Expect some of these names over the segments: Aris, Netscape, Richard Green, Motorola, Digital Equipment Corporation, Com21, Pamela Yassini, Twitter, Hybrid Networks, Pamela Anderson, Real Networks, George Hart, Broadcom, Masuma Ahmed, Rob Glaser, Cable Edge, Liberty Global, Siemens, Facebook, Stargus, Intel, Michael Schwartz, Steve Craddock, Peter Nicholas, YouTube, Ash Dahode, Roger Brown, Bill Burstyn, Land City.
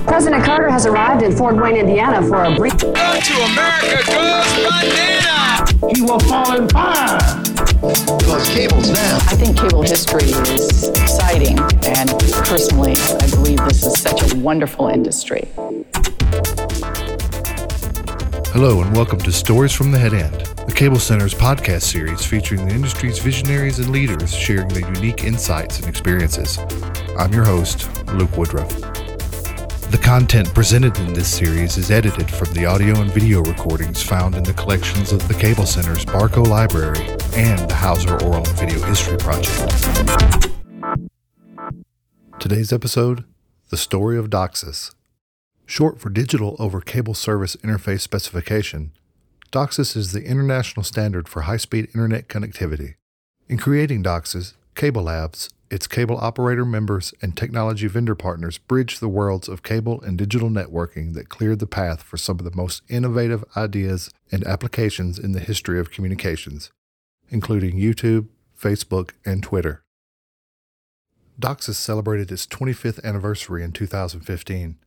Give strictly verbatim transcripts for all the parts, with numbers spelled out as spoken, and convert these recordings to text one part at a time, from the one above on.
President Carter has arrived in Fort Wayne, Indiana for a brief... Go to America goes Bandana! He will fall in fire! Because cable's now. I think cable history is exciting, and personally, I believe this is such a wonderful industry. Hello, and welcome to Stories from the Head End, the Cable Center's podcast series featuring the industry's visionaries and leaders sharing their unique insights and experiences. I'm your host, Luke Woodruff. The content presented in this series is edited from the audio and video recordings found in the collections of the Cable Center's Barco Library and the Hauser Oral and Video History Project. Today's episode, The Story of DOCSIS. Short for Digital Over Cable Service Interface Specification, DOCSIS is the international standard for high-speed internet connectivity. In creating DOCSIS, CableLabs, its cable operator members, and technology vendor partners bridge the worlds of cable and digital networking that cleared the path for some of the most innovative ideas and applications in the history of communications, including YouTube, Facebook, and Twitter. DOCSIS celebrated its twenty-fifth anniversary in two thousand fifteen.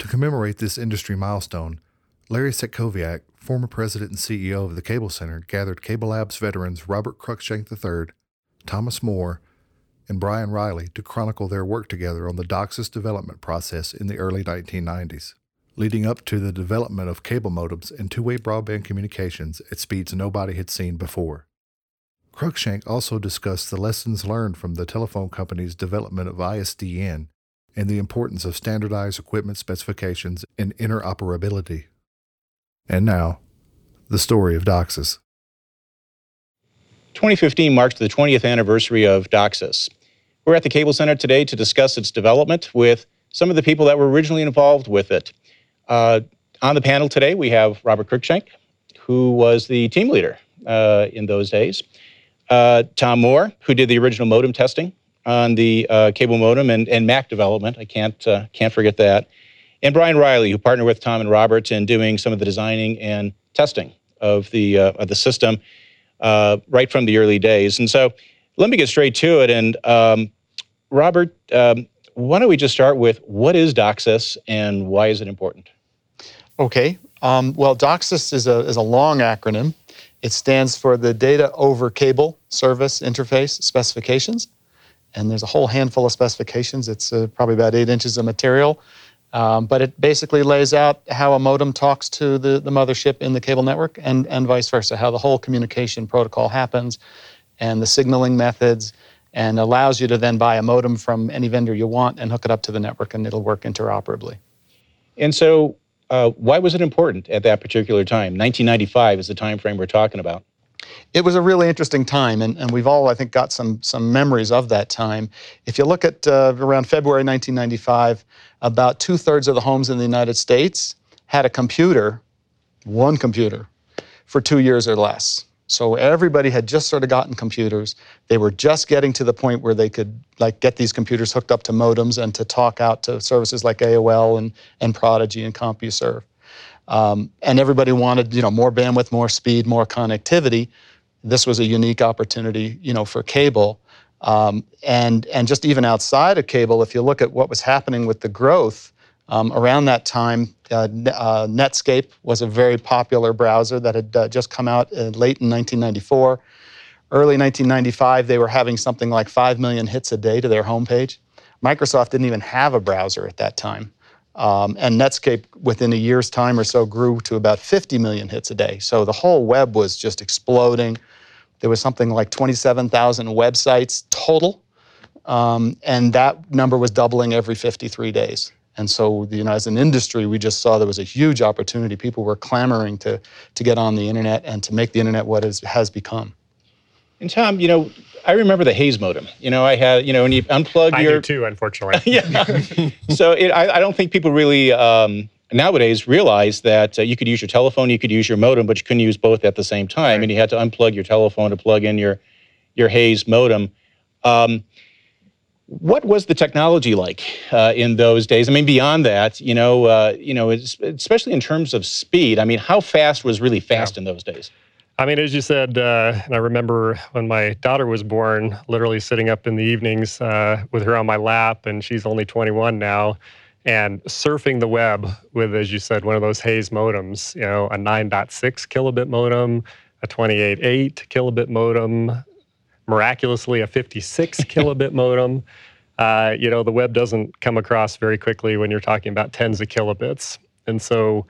To commemorate this industry milestone, Larry Satkowiak, former president and C E O of the Cable Center, gathered CableLabs veterans Robert Cruickshank the third, Thomas Moore, and Brian Riley to chronicle their work together on the DOCSIS development process in the early nineteen nineties, leading up to the development of cable modems and two-way broadband communications at speeds nobody had seen before. Cruickshank also discussed the lessons learned from the telephone company's development of I S D N and the importance of standardized equipment specifications and interoperability. And now, the story of DOCSIS. twenty fifteen marked the twentieth anniversary of DOCSIS. We're at the Cable Center today to discuss its development with some of the people that were originally involved with it. Uh, on the panel today, we have Robert Cruickshank, who was the team leader uh, in those days. Uh, Tom Moore, who did the original modem testing on the uh, cable modem and, and Mac development. I can't uh, can't forget that. And Brian Riley, who partnered with Tom and Robert in doing some of the designing and testing of the uh, of the system uh, right from the early days. And so let me get straight to it. And um, Robert, um, why don't we just start with what is DOCSIS and why is it important? Okay. Um, well, DOCSIS is a is a long acronym. It stands for the Data Over Cable Service Interface Specifications. And there's a whole handful of specifications. It's uh, probably about eight inches of material. Um, but it basically lays out how a modem talks to the, the mothership in the cable network and, and vice versa, how the whole communication protocol happens and the signaling methods, and allows you to then buy a modem from any vendor you want and hook it up to the network and it'll work interoperably. And so uh, why was it important at that particular time? nineteen ninety-five is the time frame we're talking about. It was a really interesting time, and, and we've all, I think, got some some memories of that time. If you look at uh, around February nineteen ninety-five, about two-thirds of the homes in the United States had a computer, one computer, for two years or less. So everybody had just sort of gotten computers. They were just getting to the point where they could like get these computers hooked up to modems and to talk out to services like A O L and, and Prodigy and CompuServe. Um, and everybody wanted, you know, more bandwidth, more speed, more connectivity. This was a unique opportunity, you know, for cable. Um, and and just even outside of cable, if you look at what was happening with the growth, um, around that time, uh, uh, Netscape was a very popular browser that had uh, just come out uh, late in nineteen ninety-four. Early nineteen ninety-five, they were having something like five million hits a day to their homepage. Microsoft didn't even have a browser at that time. Um, and Netscape, within a year's time or so, grew to about fifty million hits a day. So the whole web was just exploding. There was something like twenty-seven thousand websites total, um, and that number was doubling every fifty-three days. And so, you know, as an industry, we just saw there was a huge opportunity. People were clamoring to to get on the internet and to make the internet what it has become. And Tom, you know, I remember the Hayes modem. You know, I had, you know, when you unplug I your... I do too, unfortunately. yeah. So it, I, I don't think people really um, nowadays realize that uh, you could use your telephone, you could use your modem, but you couldn't use both at the same time. Right. And you had to unplug your telephone to plug in your, your Hayes modem. Um, what was the technology like uh, in those days? I mean, beyond that, you know, uh, you know, it's, especially in terms of speed. I mean, how fast was really fast yeah. in those days? I mean, as you said, uh, and I remember when my daughter was born, literally sitting up in the evenings uh, with her on my lap, and she's only twenty-one now, and surfing the web with, as you said, one of those Hayes modems, you know, a nine point six kilobit modem, a twenty-eight point eight kilobit modem, miraculously a fifty-six kilobit modem. Uh, you know, the web doesn't come across very quickly when you're talking about tens of kilobits. And so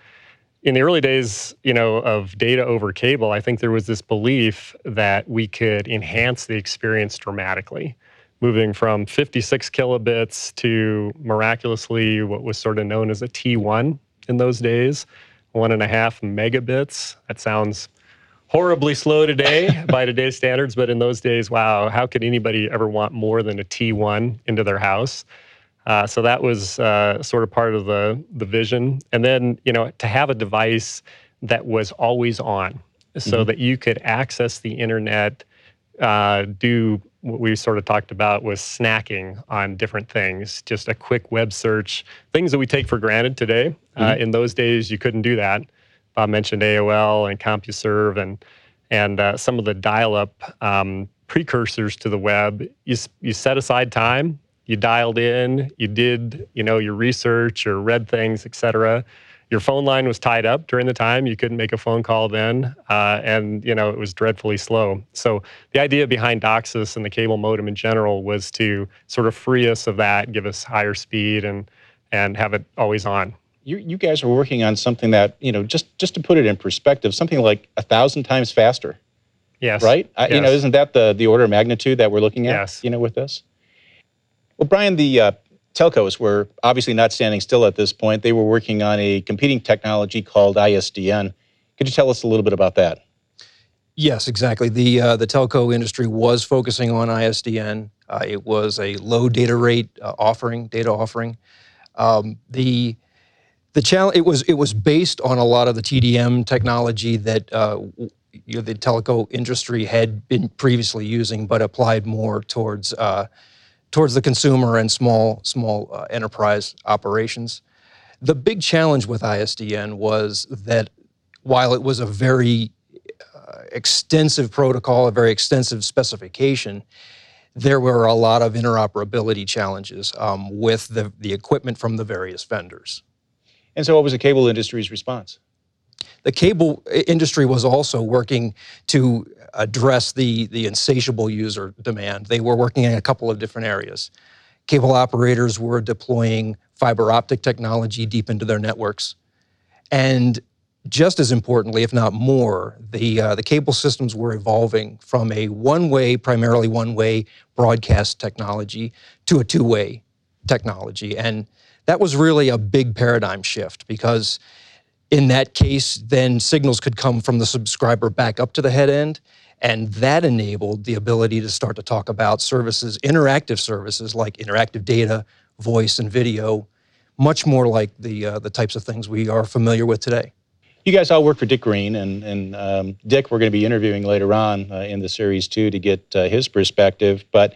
in the early days, you know, of data over cable, I think there was this belief that we could enhance the experience dramatically, moving from fifty-six kilobits to miraculously what was sort of known as a T one in those days, one and a half megabits. That sounds horribly slow today by today's standards, but in those days, wow, how could anybody ever want more than a T one into their house? Uh, so that was uh, sort of part of the, the vision. And then, you know, to have a device that was always on so mm-hmm. that you could access the internet, uh, do what we sort of talked about was snacking on different things, just a quick web search, things that we take for granted today. Mm-hmm. Uh, in those days, you couldn't do that. Bob mentioned A O L and CompuServe and, and uh, some of the dial-up um, precursors to the web. You, you set aside time. You dialed in, you did, you know, your research or read things, et cetera. Your phone line was tied up during the time. You couldn't make a phone call then. Uh, and, you know, it was dreadfully slow. So the idea behind DOCSIS and the cable modem in general was to sort of free us of that, give us higher speed and and have it always on. You, you guys are working on something that, you know, just, just to put it in perspective, something like a thousand times faster. Yes. Right? I, yes. You know, isn't that the, the order of magnitude that we're looking at, yes. you know, with this? Well, Brian, the uh, telcos were obviously not standing still at this point. They were working on a competing technology called I S D N. Could you tell us a little bit about that? Yes, exactly. The, uh, the telco industry was focusing on I S D N. Uh, it was a low data rate uh, offering, data offering. Um, the the challenge it was it was based on a lot of the T D M technology that uh, you know, the telco industry had been previously using, but applied more towards uh, towards the consumer and small small uh, enterprise operations. The big challenge with I S D N was that while it was a very uh, extensive protocol, a very extensive specification, there were a lot of interoperability challenges um, with the, the equipment from the various vendors. And so what was the cable industry's response? The cable industry was also working to address the, the insatiable user demand. They were working in a couple of different areas. Cable operators were deploying fiber optic technology deep into their networks. And just as importantly, if not more, the, uh, the cable systems were evolving from a one-way, primarily one-way broadcast technology to a two-way technology. And that was really a big paradigm shift because in that case, then signals could come from the subscriber back up to the head end, and that enabled the ability to start to talk about services, interactive services like interactive data, voice, and video, much more like the uh, the types of things we are familiar with today. You guys all work for Dick Green, and, and um, Dick we're going to be interviewing later on uh, in the series too to get uh, his perspective, but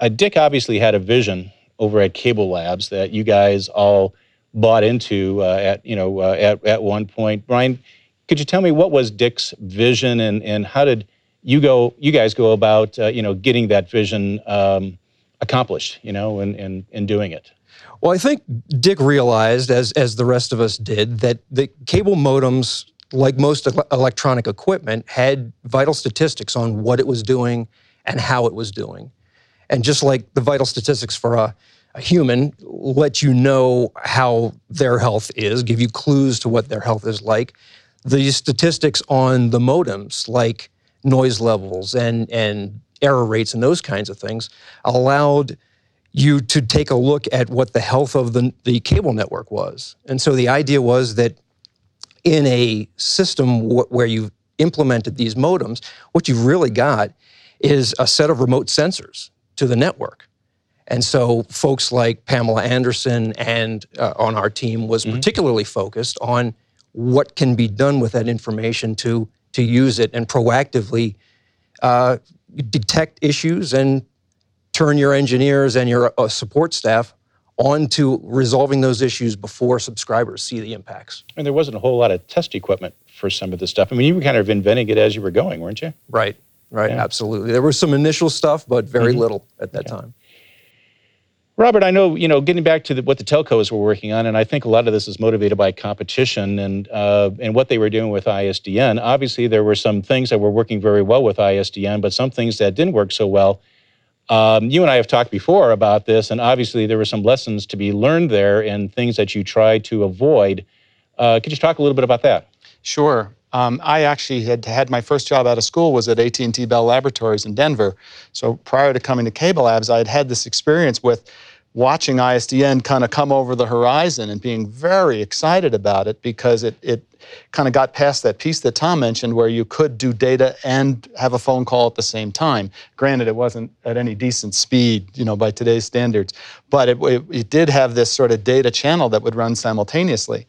uh, Dick obviously had a vision over at CableLabs that you guys all bought into uh, at you know uh, at at one point. Brian, could you tell me what was Dick's vision, and and how did you go you guys go about uh, you know getting that vision um, accomplished, you know, and and and doing it? Well, I think Dick realized, as as the rest of us did, that the cable modems, like most ele electronic equipment, had vital statistics on what it was doing and how it was doing, and just like the vital statistics for a A human let you know how their health is, give you clues to what their health is like. The statistics on the modems, like noise levels and, and error rates and those kinds of things, allowed you to take a look at what the health of the, the cable network was. And so the idea was that in a system wh- where you've implemented these modems, what you've really got is a set of remote sensors to the network. And so folks like Pamela Anderson and uh, on our team was mm-hmm. particularly focused on what can be done with that information to, to use it and proactively uh, detect issues and turn your engineers and your uh, support staff onto resolving those issues before subscribers see the impacts. And there wasn't a whole lot of test equipment for some of this stuff? I mean, you were kind of inventing it as you were going, weren't you? Right, right, yeah. Absolutely. There was some initial stuff, but very mm-hmm. little at that okay. time. Robert, I know, you know, getting back to the, what the telcos were working on, and I think a lot of this is motivated by competition and uh, and what they were doing with I S D N. Obviously, there were some things that were working very well with I S D N, but some things that didn't work so well. Um, you and I have talked before about this, and obviously there were some lessons to be learned there and things that you tried to avoid. Uh, could you talk a little bit about that? Sure. Um, I actually had had my first job out of school was at A T and T Bell Laboratories in Denver. So prior to coming to CableLabs, I had had this experience with watching I S D N kind of come over the horizon and being very excited about it because it it kind of got past that piece that Tom mentioned where you could do data and have a phone call at the same time. Granted, it wasn't at any decent speed, you know, by today's standards, but it, it, it did have this sort of data channel that would run simultaneously.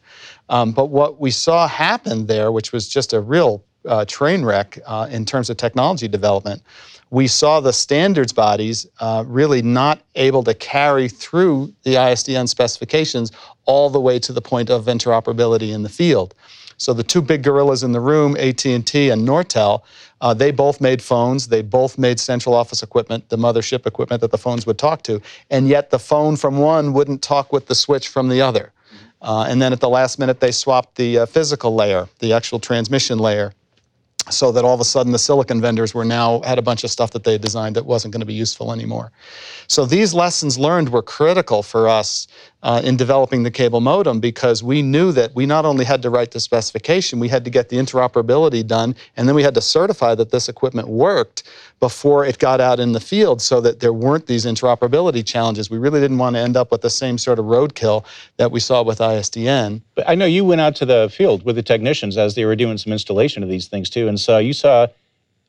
Um, but what we saw happen there, which was just a real uh, train wreck uh, in terms of technology development, we saw the standards bodies uh, really not able to carry through the I S D N specifications all the way to the point of interoperability in the field. So the two big gorillas in the room, A T and T and Nortel, uh, they both made phones, they both made central office equipment, the mothership equipment that the phones would talk to, and yet the phone from one wouldn't talk with the switch from the other. Uh, and then at the last minute, they swapped the uh, physical layer, the actual transmission layer, so that all of a sudden the silicon vendors were now had a bunch of stuff that they designed that wasn't going to be useful anymore. So these lessons learned were critical for us uh, in developing the cable modem because we knew that we not only had to write the specification, we had to get the interoperability done, and then we had to certify that this equipment worked before it got out in the field so that there weren't these interoperability challenges. We really didn't want to end up with the same sort of roadkill that we saw with I S D N. But I know you went out to the field with the technicians as they were doing some installation of these things too, and so you saw,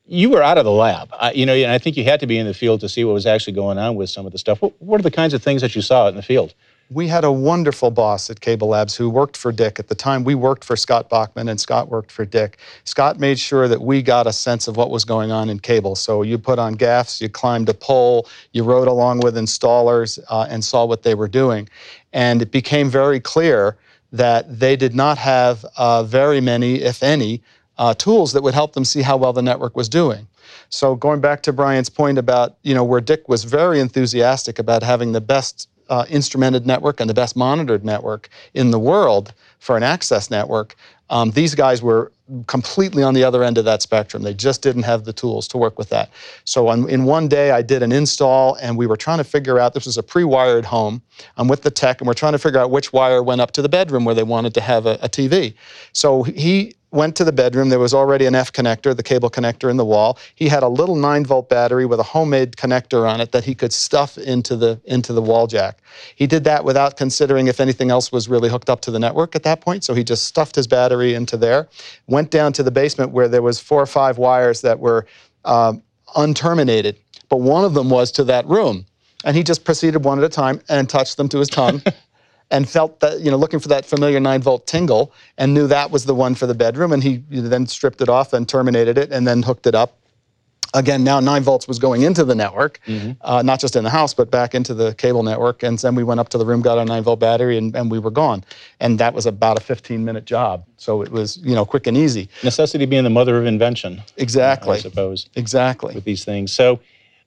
you were out of the lab, I, you know, and I think you had to be in the field to see what was actually going on with some of the stuff. What, what are the kinds of things that you saw in the field? We had a wonderful boss at CableLabs who worked for Dick. At the time, we worked for Scott Bachman, and Scott worked for Dick. Scott made sure that we got a sense of what was going on in cable. So you put on gaffs, you climbed a pole, you rode along with installers uh, and saw what they were doing. And it became very clear that they did not have uh, very many, if any, Uh, tools that would help them see how well the network was doing. So going back to Brian's point about, you know, where Dick was very enthusiastic about having the best uh, instrumented network and the best monitored network in the world for an access network, um, these guys were completely on the other end of that spectrum. They just didn't have the tools to work with that. So on, in one day, I did an install, and we were trying to figure out, this was a pre-wired home. I'm with the tech, and we're trying to figure out which wire went up to the bedroom where they wanted to have a, a T V. So he went to the bedroom. There was already an F connector, the cable connector in the wall. He had a little nine volt battery with a homemade connector on it that he could stuff into the into the wall jack. He did that without considering if anything else was really hooked up to the network at that point, so he just stuffed his battery into there, went down to the basement where there was four or five wires that were um, unterminated, but one of them was to that room. And he just proceeded one at a time and touched them to his tongue. And felt that, you know, looking for that familiar nine volt tingle, and knew that was the one for the bedroom, and he then stripped it off and terminated it and then hooked it up. Again, now nine volts was going into the network, mm-hmm. uh, not just in the house, but back into the cable network, and then we went up to the room, got our nine volt battery, and, and we were gone. And that was about a fifteen minute job, so it was, you know, quick and easy. Necessity being the mother of invention. Exactly. I suppose. Exactly. With these things. So,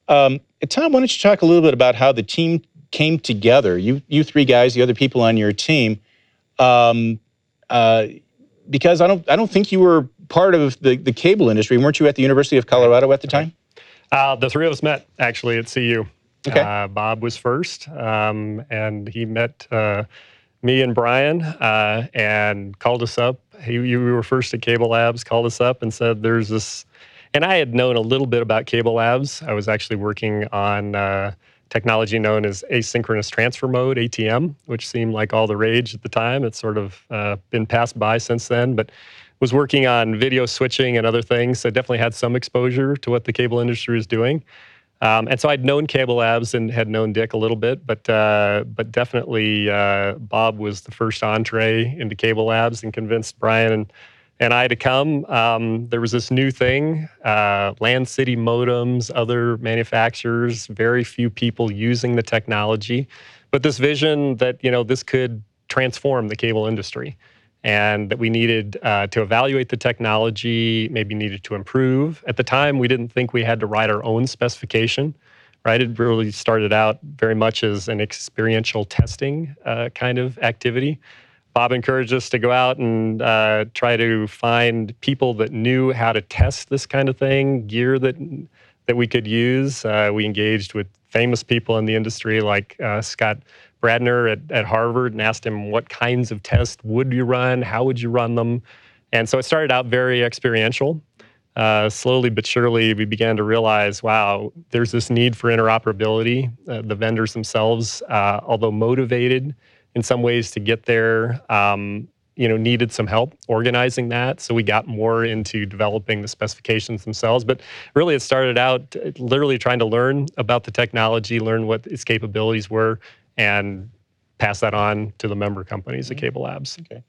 um, Tom, why don't you talk a little bit about how the team came together, you you three guys, the other people on your team, um, uh, because I don't I don't think you were part of the, the cable industry. Weren't you at the University of Colorado at the time? Uh, the three of us met actually at C U. Okay. Uh, Bob was first, um, and he met uh, me and Brian uh, and called us up. He, you were first at CableLabs, called us up and said, "There's this," and I had known a little bit about CableLabs. I was actually working on Uh, technology known as asynchronous transfer mode, A T M, which seemed like all the rage at the time. It's sort of uh, been passed by since then, but was working on video switching and other things. So definitely had some exposure to what the cable industry was doing. Um, and so I'd known CableLabs and had known Dick a little bit, but uh, but definitely uh, Bob was the first entree into CableLabs and convinced Brian and, and I to come. Um, there was this new thing, uh, LAN city modems, other manufacturers, very few people using the technology, but this vision that, you know, this could transform the cable industry. and that we needed uh, to evaluate the technology, maybe needed to improve. At the time, we didn't think we had to write our own specification, right? It really started out very much as an experiential testing uh, kind of activity. Bob encouraged us to go out and uh, try to find people that knew how to test this kind of thing, gear that that we could use. Uh, we engaged with famous people in the industry like uh, Scott Bradner at, at Harvard and asked him what kinds of tests would you run, how would you run them? And so it started out very experiential. Uh, slowly but surely, we began to realize, wow, there's this need for interoperability. Uh, the vendors themselves, uh, although motivated in some ways to get there, um, you know, needed some help organizing that. So we got more into developing the specifications themselves. But really it started out literally trying to learn about the technology, learn what its capabilities were, and pass that on to the member companies at CableLabs. Okay.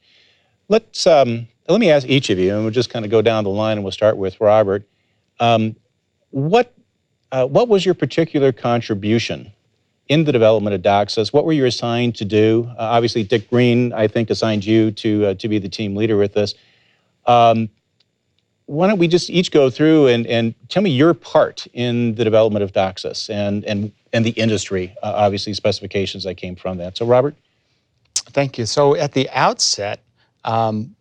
Let's, um, let me ask each of you, and we'll just kind of go down the line, and we'll start with Robert. Um, what, uh, what was your particular contribution in the development of DOCSIS? What were you assigned to do? Uh, obviously, Dick Green, I think, assigned you to, uh, to be the team leader with this. Um, why don't we just each go through and, and tell me your part in the development of DOCSIS and, and, and the industry, uh, obviously, specifications that came from that. So, Robert? Thank you. So, at the outset, um,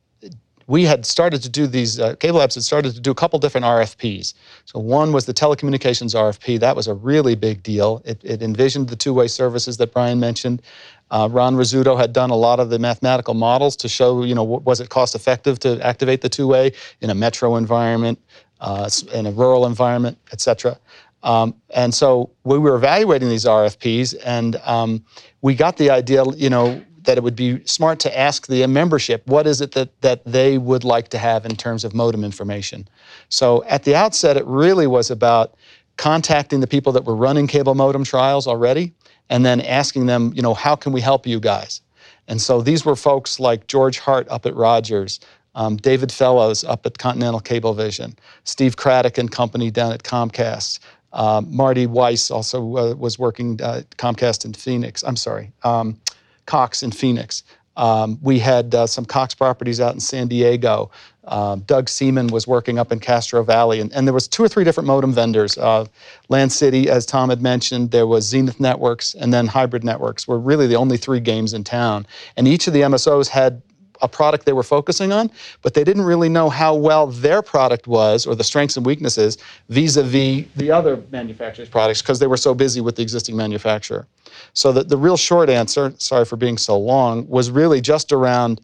we had started to do these, uh, CableLabs had started to do a couple different R F Ps. So one was the telecommunications R F P. That was a really big deal. It, it envisioned the two-way services that Brian mentioned. Uh, Ron Rizzuto had done a lot of the mathematical models to show, you know, was it cost-effective to activate the two-way in a metro environment, uh, in a rural environment, et cetera. Um, and so we were evaluating these R F Ps, and um, we got the idea, you know, that it would be smart to ask the membership, what is it that, that they would like to have in terms of modem information? So at the outset, it really was about contacting the people that were running cable modem trials already, and then asking them, you know, how can we help you guys? And so these were folks like George Hart up at Rogers, um, David Fellows up at Continental Cablevision, Steve Craddock and company down at Comcast, uh, Marty Weiss also uh, was working uh, at Comcast in Phoenix, I'm sorry, um, Cox in Phoenix. Um, we had uh, some Cox properties out in San Diego. Um, Doug Seaman was working up in Castro Valley, and, and there was two or three different modem vendors. Uh, Land City, as Tom had mentioned, there was Zenith Networks, and then Hybrid Networks were really the only three games in town. And each of the M S Os had a product they were focusing on, but they didn't really know how well their product was or the strengths and weaknesses vis-a-vis the other manufacturer's products because they were so busy with the existing manufacturer. So the, the real short answer, sorry for being so long, was really just around,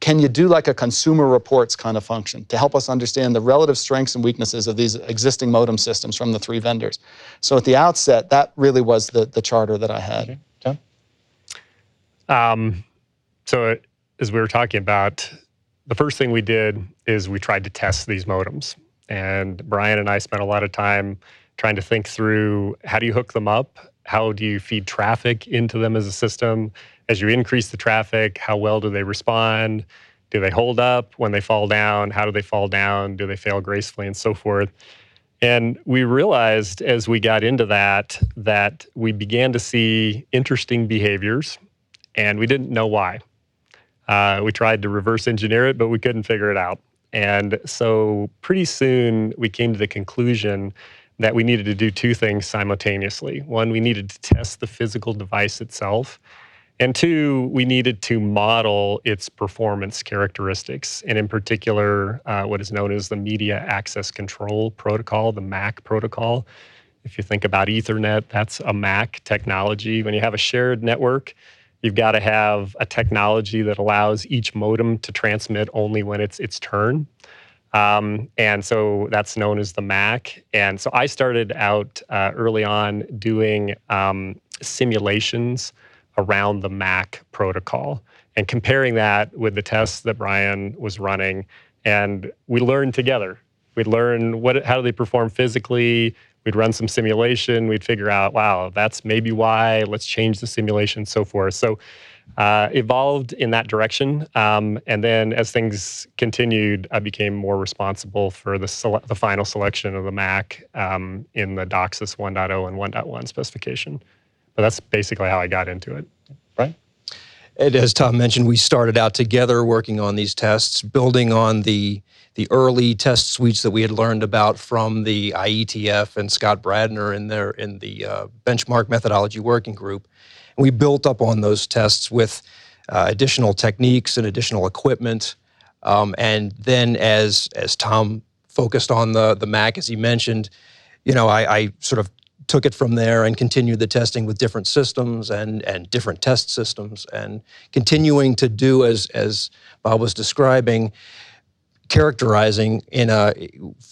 can you do like a consumer reports kind of function to help us understand the relative strengths and weaknesses of these existing modem systems from the three vendors? So at the outset, that really was the, the charter that I had. Okay. Tom? Um, so it, as we were talking about, the first thing we did is we tried to test these modems. And Brian and I spent a lot of time trying to think through, how do you hook them up? How do you feed traffic into them as a system? As you increase the traffic, how well do they respond? Do they hold up when they fall down? How do they fall down? Do they fail gracefully and so forth? And we realized as we got into that, that we began to see interesting behaviors and we didn't know why. Uh, we tried to reverse engineer it, but we couldn't figure it out. And so pretty soon we came to the conclusion that we needed to do two things simultaneously. One, we needed to test the physical device itself. And two, we needed to model its performance characteristics. And in particular, uh, what is known as the Media Access Control Protocol, the M A C protocol. If you think about Ethernet, that's a M A C technology. When you have a shared network, you've got to have a technology that allows each modem to transmit only when it's its turn. Um, and so that's known as the M A C. And so I started out uh, early on doing um, simulations around the M A C protocol and comparing that with the tests that Brian was running. And we learned together. We'd learn what, how do they perform physically. We'd run some simulation, we'd figure out, wow, that's maybe why, let's change the simulation, so forth. So uh, evolved in that direction. Um, and then as things continued, I became more responsible for the, the final selection of the M A C um, in the DOCSIS one point oh and one point one specification. But that's basically how I got into it. Right. And as Tom mentioned, we started out together working on these tests, building on the the early test suites that we had learned about from the I E T F and Scott Bradner in their in the uh, benchmark methodology working group. And we built up on those tests with uh, additional techniques and additional equipment. Um, and then, as as Tom focused on the the Mac, as he mentioned, you know, I, I sort of took it from there and continued the testing with different systems and and different test systems, and continuing to do as as Bob was describing, characterizing in a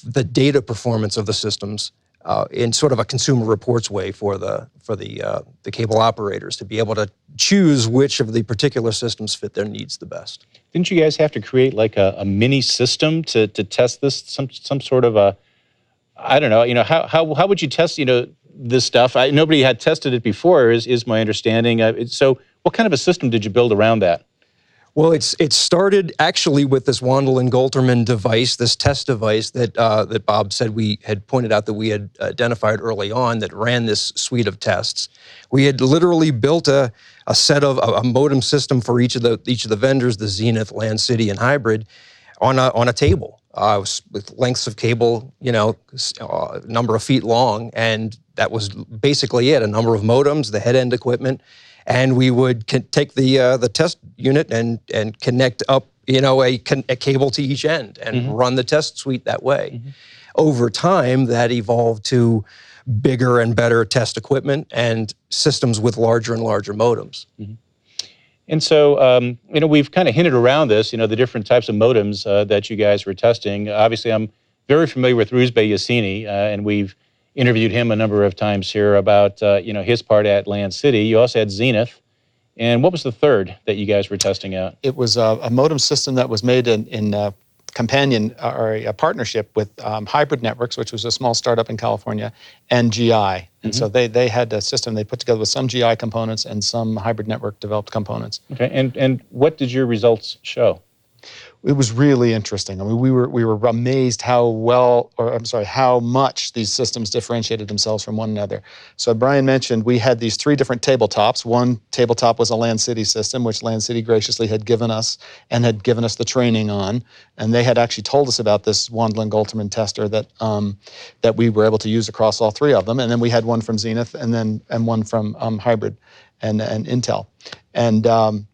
the data performance of the systems uh, in sort of a consumer reports way for the for the uh, the cable operators to be able to choose which of the particular systems fit their needs the best. Didn't you guys have to create like a, a mini system to to test this, some some sort of a, I don't know, you know, how how how would you test, you know, this stuff? I, nobody had tested it before, is is my understanding. Uh, so what kind of a system did you build around that? Well, it's it started actually with this Wandel and Golterman device, this test device that uh, that Bob said we had pointed out that we had identified early on that ran this suite of tests. We had literally built a a set of a, a modem system for each of the each of the vendors, the Zenith, Land City, and Hybrid, on a on a table. Uh, with lengths of cable, you know, uh, number of feet long, and that was basically it. A number of modems, the head end equipment, and we would con take the uh, the test unit and and connect up, you know, a, a cable to each end and mm-hmm. run the test suite that way. Mm-hmm. Over time, that evolved to bigger and better test equipment and systems with larger and larger modems. Mm-hmm. And so, um, you know, we've kind of hinted around this, you know, the different types of modems uh, that you guys were testing. Obviously, I'm very familiar with Rouzbeh Yassini, uh, and we've interviewed him a number of times here about, uh, you know, his part at Land City. You also had Zenith. And what was the third that you guys were testing out? It was a, a modem system that was made in, in a companion or a partnership with um, Hybrid Networks, which was a small startup in California, and G I. And mm-hmm. so they they had a system they put together with some G I components and some Hybrid Network developed components. Okay, and and what did your results show? It was really interesting. I mean, we were we were amazed how well, or I'm sorry, how much these systems differentiated themselves from one another. So Brian mentioned we had these three different tabletops. One tabletop was a Land City system, which Land City graciously had given us and had given us the training on. And they had actually told us about this Wandel and Golterman tester that um, that we were able to use across all three of them. And then we had one from Zenith, and then and one from um, Hybrid and and Intel. And um,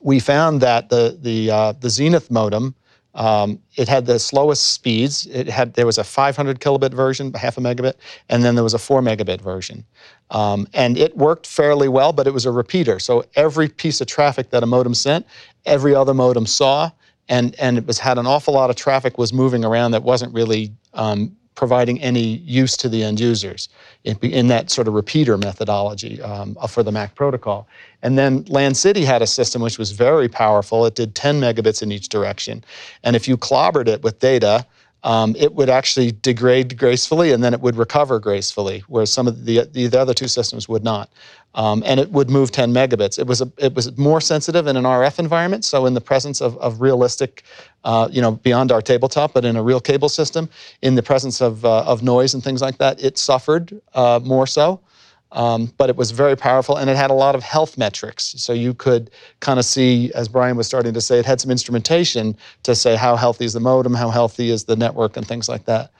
we found that the the uh, the Zenith modem um, it had the slowest speeds. It had there was a five hundred kilobit version, half a megabit, and then there was a four megabit version. Um, and it worked fairly well, but it was a repeater. So every piece of traffic that a modem sent, every other modem saw. And, and it was had an awful lot of traffic was moving around that wasn't really um, providing any use to the end users in, in that sort of repeater methodology um, for the Mac protocol. And then Land City had a system which was very powerful. It did ten megabits in each direction. And if you clobbered it with data, um, it would actually degrade gracefully and then it would recover gracefully, whereas some of the, the, the other two systems would not. Um, and it would move ten megabits. It was a, it was more sensitive in an R F environment, so in the presence of, of realistic, uh, you know, beyond our tabletop, but in a real cable system, in the presence of, uh, of noise and things like that, it suffered uh, more so. Um, but it was very powerful, and it had a lot of health metrics. So you could kind of see, as Brian was starting to say, it had some instrumentation to say how healthy is the modem, how healthy is the network, and things like that.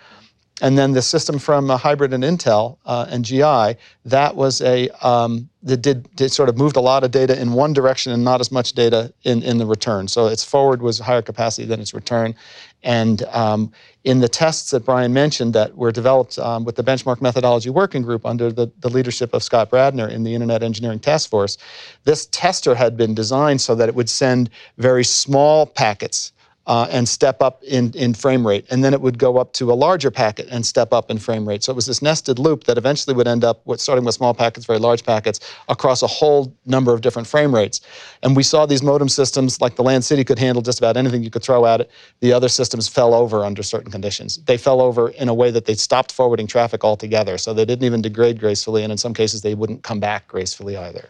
And then the system from uh, Hybrid and Intel uh, and G I, that was a um, that did, did sort of moved a lot of data in one direction and not as much data in in the return. So its forward was higher capacity than its return. And um, in the tests that Brian mentioned that were developed um, with the benchmark methodology working group under the, the leadership of Scott Bradner in the Internet Engineering Task Force, this tester had been designed so that it would send very small packets Uh, and step up in, in frame rate. And then it would go up to a larger packet and step up in frame rate. So it was this nested loop that eventually would end up with starting with small packets, very large packets, across a whole number of different frame rates. And we saw these modem systems, like the Land City could handle just about anything you could throw at it. The other systems fell over under certain conditions. They fell over in a way that they stopped forwarding traffic altogether. So they didn't even degrade gracefully. And in some cases, they wouldn't come back gracefully either.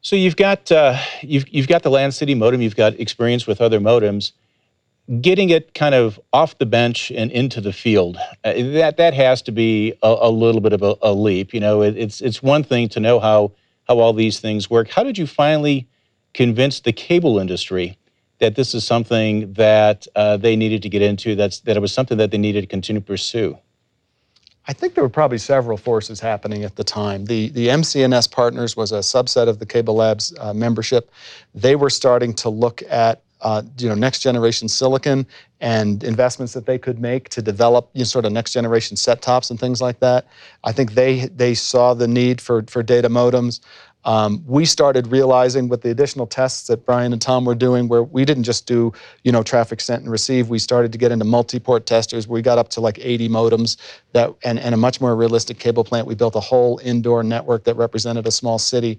So you've got uh, you've you've got the Land City modem. You've got experience with other modems. Getting it kind of off the bench and into the field, uh, that that has to be a, a little bit of a, a leap. You know, it, it's it's one thing to know how how all these things work. How did you finally convince the cable industry that this is something that uh, they needed to get into, that's, that it was something that they needed to continue to pursue? I think there were probably several forces happening at the time. The, the M C N S Partners was a subset of the CableLabs uh, membership. They were starting to look at Uh, you know, next generation silicon and investments that they could make to develop, you know, sort of next generation set tops and things like that. I think they they saw the need for for data modems. Um, we started realizing with the additional tests that Brian and Tom were doing, where we didn't just do, you know, traffic sent and receive. We started to get into multi-port testers. We got up to like eighty modems that, and, and a much more realistic cable plant. We built a whole indoor network that represented a small city.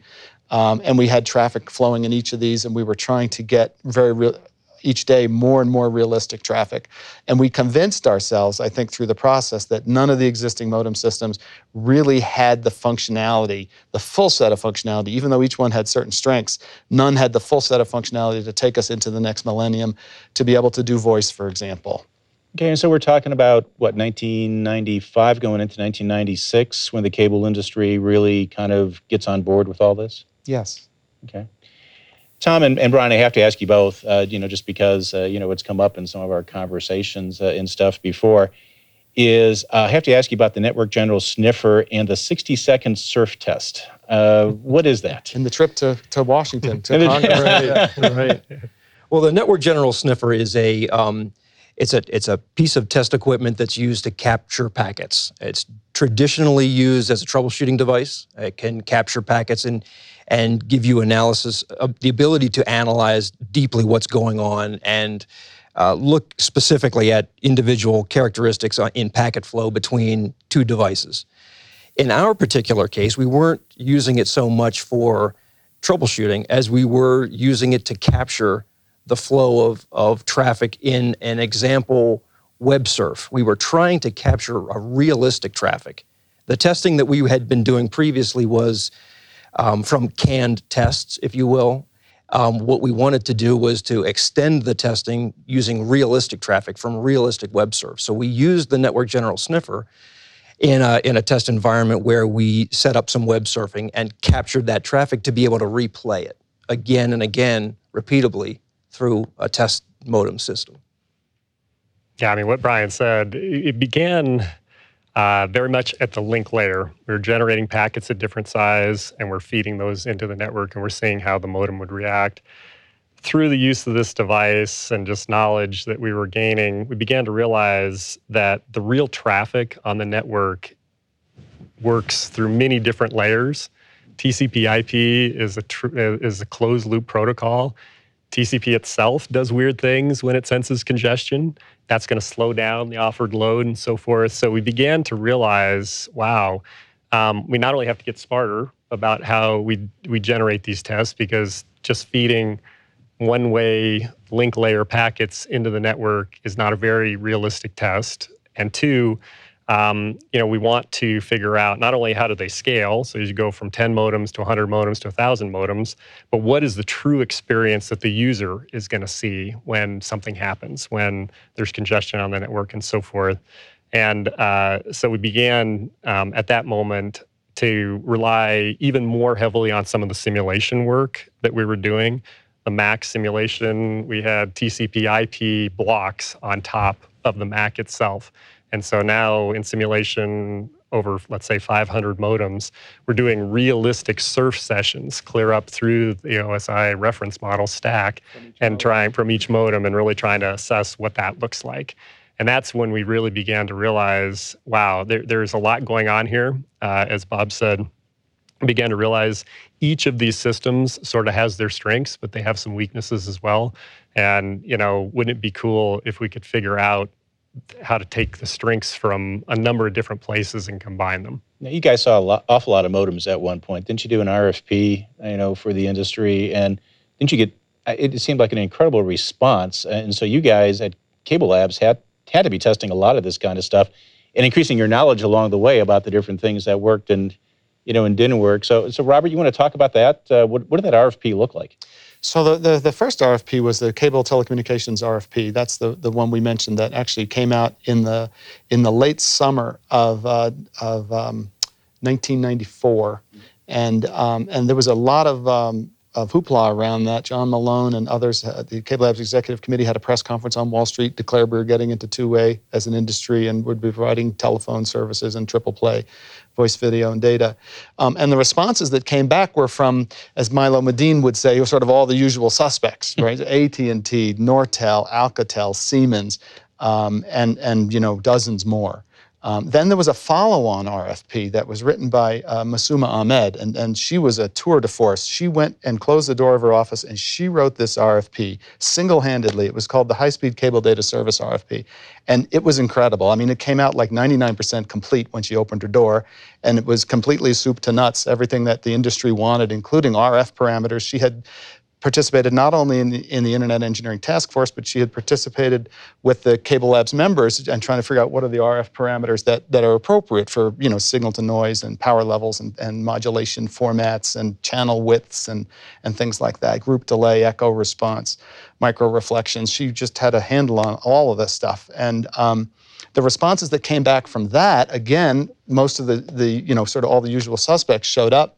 Um, and we had traffic flowing in each of these, and we were trying to get very real, each day more and more realistic traffic. And we convinced ourselves, I think, through the process that none of the existing modem systems really had the functionality, the full set of functionality, even though each one had certain strengths, none had the full set of functionality to take us into the next millennium to be able to do voice, for example. Okay, and so we're talking about, what, nineteen ninety-five going into nineteen ninety-six when the cable industry really kind of gets on board with all this? Yes. Okay. Tom and, and Brian, I have to ask you both, uh, you know, just because, uh, you know, it's come up in some of our conversations uh, and stuff before, is uh, I have to ask you about the Network General Sniffer and the sixty-second surf test. Uh, what is that? And the trip to, to Washington, to Congress. Right, yeah, right. Well, the Network General Sniffer is a, um, it's a, it's a piece of test equipment that's used to capture packets. It's traditionally used as a troubleshooting device. It can capture packets and and give you analysis, uh, the ability to analyze deeply what's going on and uh, look specifically at individual characteristics in packet flow between two devices. In our particular case, we weren't using it so much for troubleshooting as we were using it to capture the flow of, of traffic in an example web surf. We were trying to capture a realistic traffic. The testing that we had been doing previously was Um, from canned tests, if you will. Um, what we wanted to do was to extend the testing using realistic traffic from realistic web serve. So we used the Network General Sniffer in a, in a test environment where we set up some web surfing and captured that traffic to be able to replay it again and again, repeatably, through a test modem system. Yeah, I mean, what Brian said, it began Uh, very much at the link layer. We're generating packets of different size, and we're feeding those into the network, and we're seeing how the modem would react. Through the use of this device and just knowledge that we were gaining, we began to realize that the real traffic on the network works through many different layers. T C P I P is a, tr- is a closed-loop protocol. T C P itself does weird things when it senses congestion. That's going to slow down the offered load and so forth. So we began to realize, wow, um, we not only have to get smarter about how we we generate these tests, because just feeding one-way link layer packets into the network is not a very realistic test. And two, um, you know, we want to figure out not only how do they scale, so as you go from ten modems to one hundred modems to one thousand modems, but what is the true experience that the user is going to see when something happens, when there's congestion on the network and so forth. And uh, so we began um, at that moment to rely even more heavily on some of the simulation work that we were doing. The MAC simulation, we had T C P I P blocks on top of the MAC itself. And so now in simulation over, let's say, five hundred modems, we're doing realistic surf sessions, clear up through the O S I reference model stack and modem. Trying from each modem and really trying to assess what that looks like. And that's when we really began to realize, wow, there, there's a lot going on here. Uh, as Bob said, we began to realize each of these systems sort of has their strengths, but they have some weaknesses as well. And, you know, wouldn't it be cool if we could figure out how to take the strengths from a number of different places and combine them. Now, you guys saw an awful lot of modems at one point. Didn't you do an R F P, you know, for the industry? And didn't you get, it seemed like an incredible response. And so you guys at CableLabs had, had to be testing a lot of this kind of stuff and increasing your knowledge along the way about the different things that worked and, you know, and didn't work. So, so Robert, you want to talk about that? Uh, what, what did that R F P look like? So the, the, the first R F P was the Cable Telecommunications R F P. That's the, the one we mentioned that actually came out in the in the late summer of uh, of um, nineteen ninety-four, And um, and there was a lot of um, of hoopla around that. John Malone and others, the CableLabs Executive Committee, had a press conference on Wall Street, declared we were getting into two-way as an industry and would be providing telephone services and triple play, voice, video, and data. Um, and the responses that came back were from, as Milo Medin would say, sort of all the usual suspects, right? A T and T, Nortel, Alcatel, Siemens, um, and, and, you know, dozens more. Um, then there was a follow-on R F P that was written by uh, Masuma Ahmed, and, and she was a tour de force. She went and closed the door of her office, and she wrote this R F P single-handedly. It was called the High-Speed Cable Data Service R F P, and it was incredible. I mean, it came out like ninety-nine percent complete when she opened her door, and it was completely soup to nuts, everything that the industry wanted, including R F parameters. She had participated not only in the, in the Internet Engineering Task Force, but she had participated with the CableLabs members and trying to figure out what are the R F parameters that, that are appropriate for, you know, signal to noise and power levels and, and modulation formats and channel widths and, and things like that, group delay, echo response, micro reflections. She just had a handle on all of this stuff. And um, the responses that came back from that, again, most of the, the, you know, sort of all the usual suspects showed up.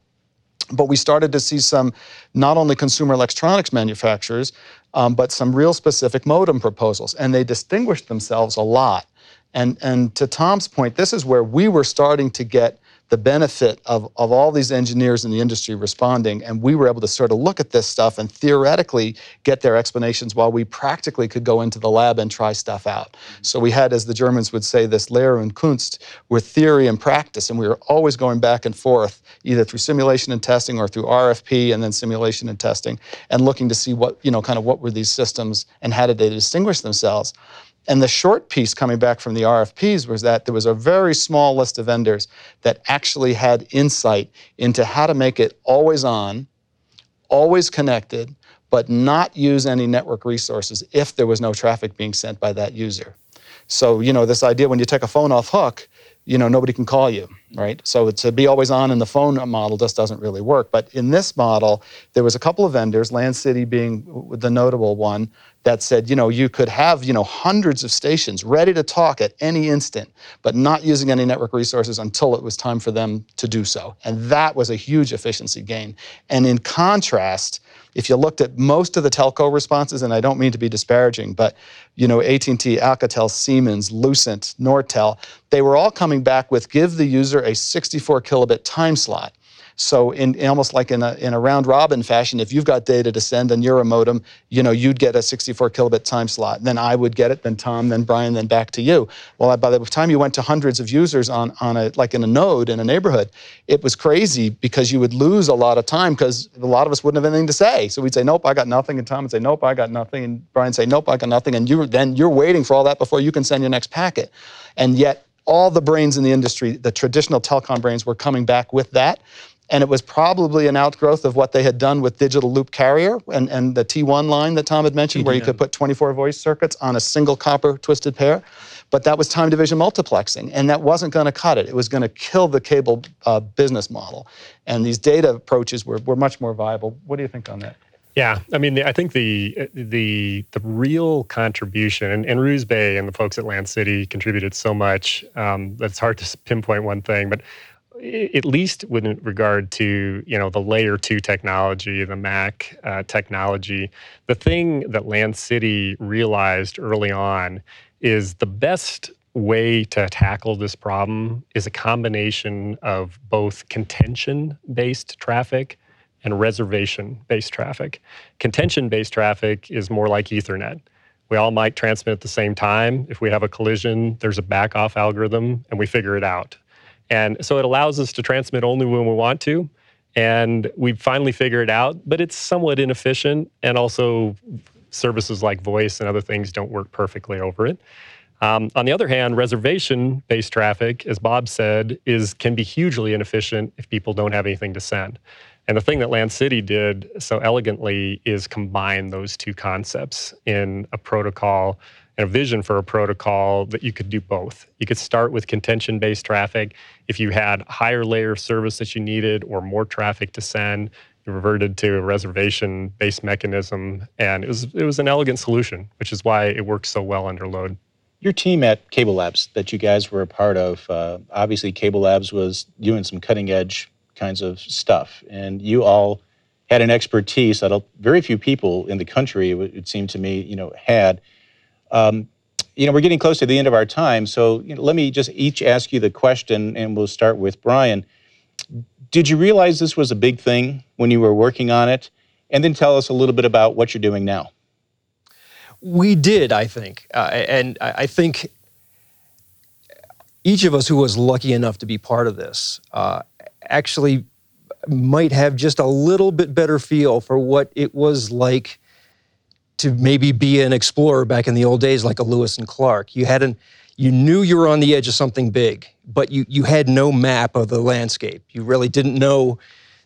But we started to see some, not only consumer electronics manufacturers, um, but some real specific modem proposals. And they distinguished themselves a lot. And, and to Tom's point, this is where we were starting to get the benefit of, of all these engineers in the industry responding. And we were able to sort of look at this stuff and theoretically get their explanations while we practically could go into the lab and try stuff out. So we had, as the Germans would say, this Lehre und Kunst, where theory and practice, and we were always going back and forth, either through simulation and testing or through R F P and then simulation and testing, and looking to see what, you know, kind of what were these systems and how did they distinguish themselves. And the short piece coming back from the R F Ps was that there was a very small list of vendors that actually had insight into how to make it always on, always connected, but not use any network resources if there was no traffic being sent by that user. So, you know, this idea when you take a phone off hook, you know, nobody can call you, right? So to be always on in the phone model just doesn't really work. But in this model, there was a couple of vendors, Land City being the notable one, that said, you know, you could have, you know, hundreds of stations ready to talk at any instant, but not using any network resources until it was time for them to do so. And that was a huge efficiency gain. And in contrast, if you looked at most of the telco responses, and I don't mean to be disparaging, but, you know, A T and T, Alcatel, Siemens, Lucent, Nortel, they were all coming back with give the user a sixty-four kilobit time slot. So in almost like in a, in a round-robin fashion, if you've got data to send and you're a modem, you know, you'd get a sixty-four kilobit time slot. And then I would get it, then Tom, then Brian, then back to you. Well, by the time you went to hundreds of users on, on a, like in a node in a neighborhood, it was crazy because you would lose a lot of time because a lot of us wouldn't have anything to say. So we'd say, nope, I got nothing. And Tom would say, nope, I got nothing. And Brian would say, nope, I got nothing. And you then you're waiting for all that before you can send your next packet. And yet all the brains in the industry, the traditional telecom brains, were coming back with that. And it was probably an outgrowth of what they had done with digital loop carrier and, and the T one line that Tom had mentioned, where you could put twenty-four voice circuits on a single copper twisted pair. But that was time division multiplexing, and that wasn't going to cut it. It was going to kill the cable uh, business model. And these data approaches were, were much more viable. What do you think on that? Yeah, I mean, I think the the the real contribution, and, and Rouzbeh and the folks at Land City contributed so much um, that it's hard to pinpoint one thing, but at least with regard to, you know, the layer two technology, the M A C uh, technology, the thing that Land City realized early on is the best way to tackle this problem is a combination of both contention-based traffic and reservation-based traffic. Contention-based traffic is more like Ethernet. We all might transmit at the same time. If we have a collision, there's a back-off algorithm, and we figure it out. And so it allows us to transmit only when we want to, and we finally figure it out, but it's somewhat inefficient, and also services like voice and other things don't work perfectly over it. Um, on the other hand, reservation-based traffic, as Bob said, is can be hugely inefficient if people don't have anything to send. And the thing that Land City did so elegantly is combine those two concepts in a protocol, and a vision for a protocol that you could do both. You could start with contention-based traffic. If you had higher layer of service that you needed or more traffic to send, you reverted to a reservation-based mechanism. And it was it was an elegant solution, which is why it works so well under load. Your team at CableLabs that you guys were a part of, uh, obviously CableLabs was doing some cutting-edge kinds of stuff. And you all had an expertise that very few people in the country, it seemed to me, you know, had. Um, you know, we're getting close to the end of our time, so you know, let me just each ask you the question, and we'll start with Brian. Did you realize this was a big thing when you were working on it? And then tell us a little bit about what you're doing now. We did, I think. Uh, and I think each of us who was lucky enough to be part of this uh, actually might have just a little bit better feel for what it was like to maybe be an explorer back in the old days, like a Lewis and Clark. You hadn't, you knew you were on the edge of something big, but you you had no map of the landscape. You really didn't know.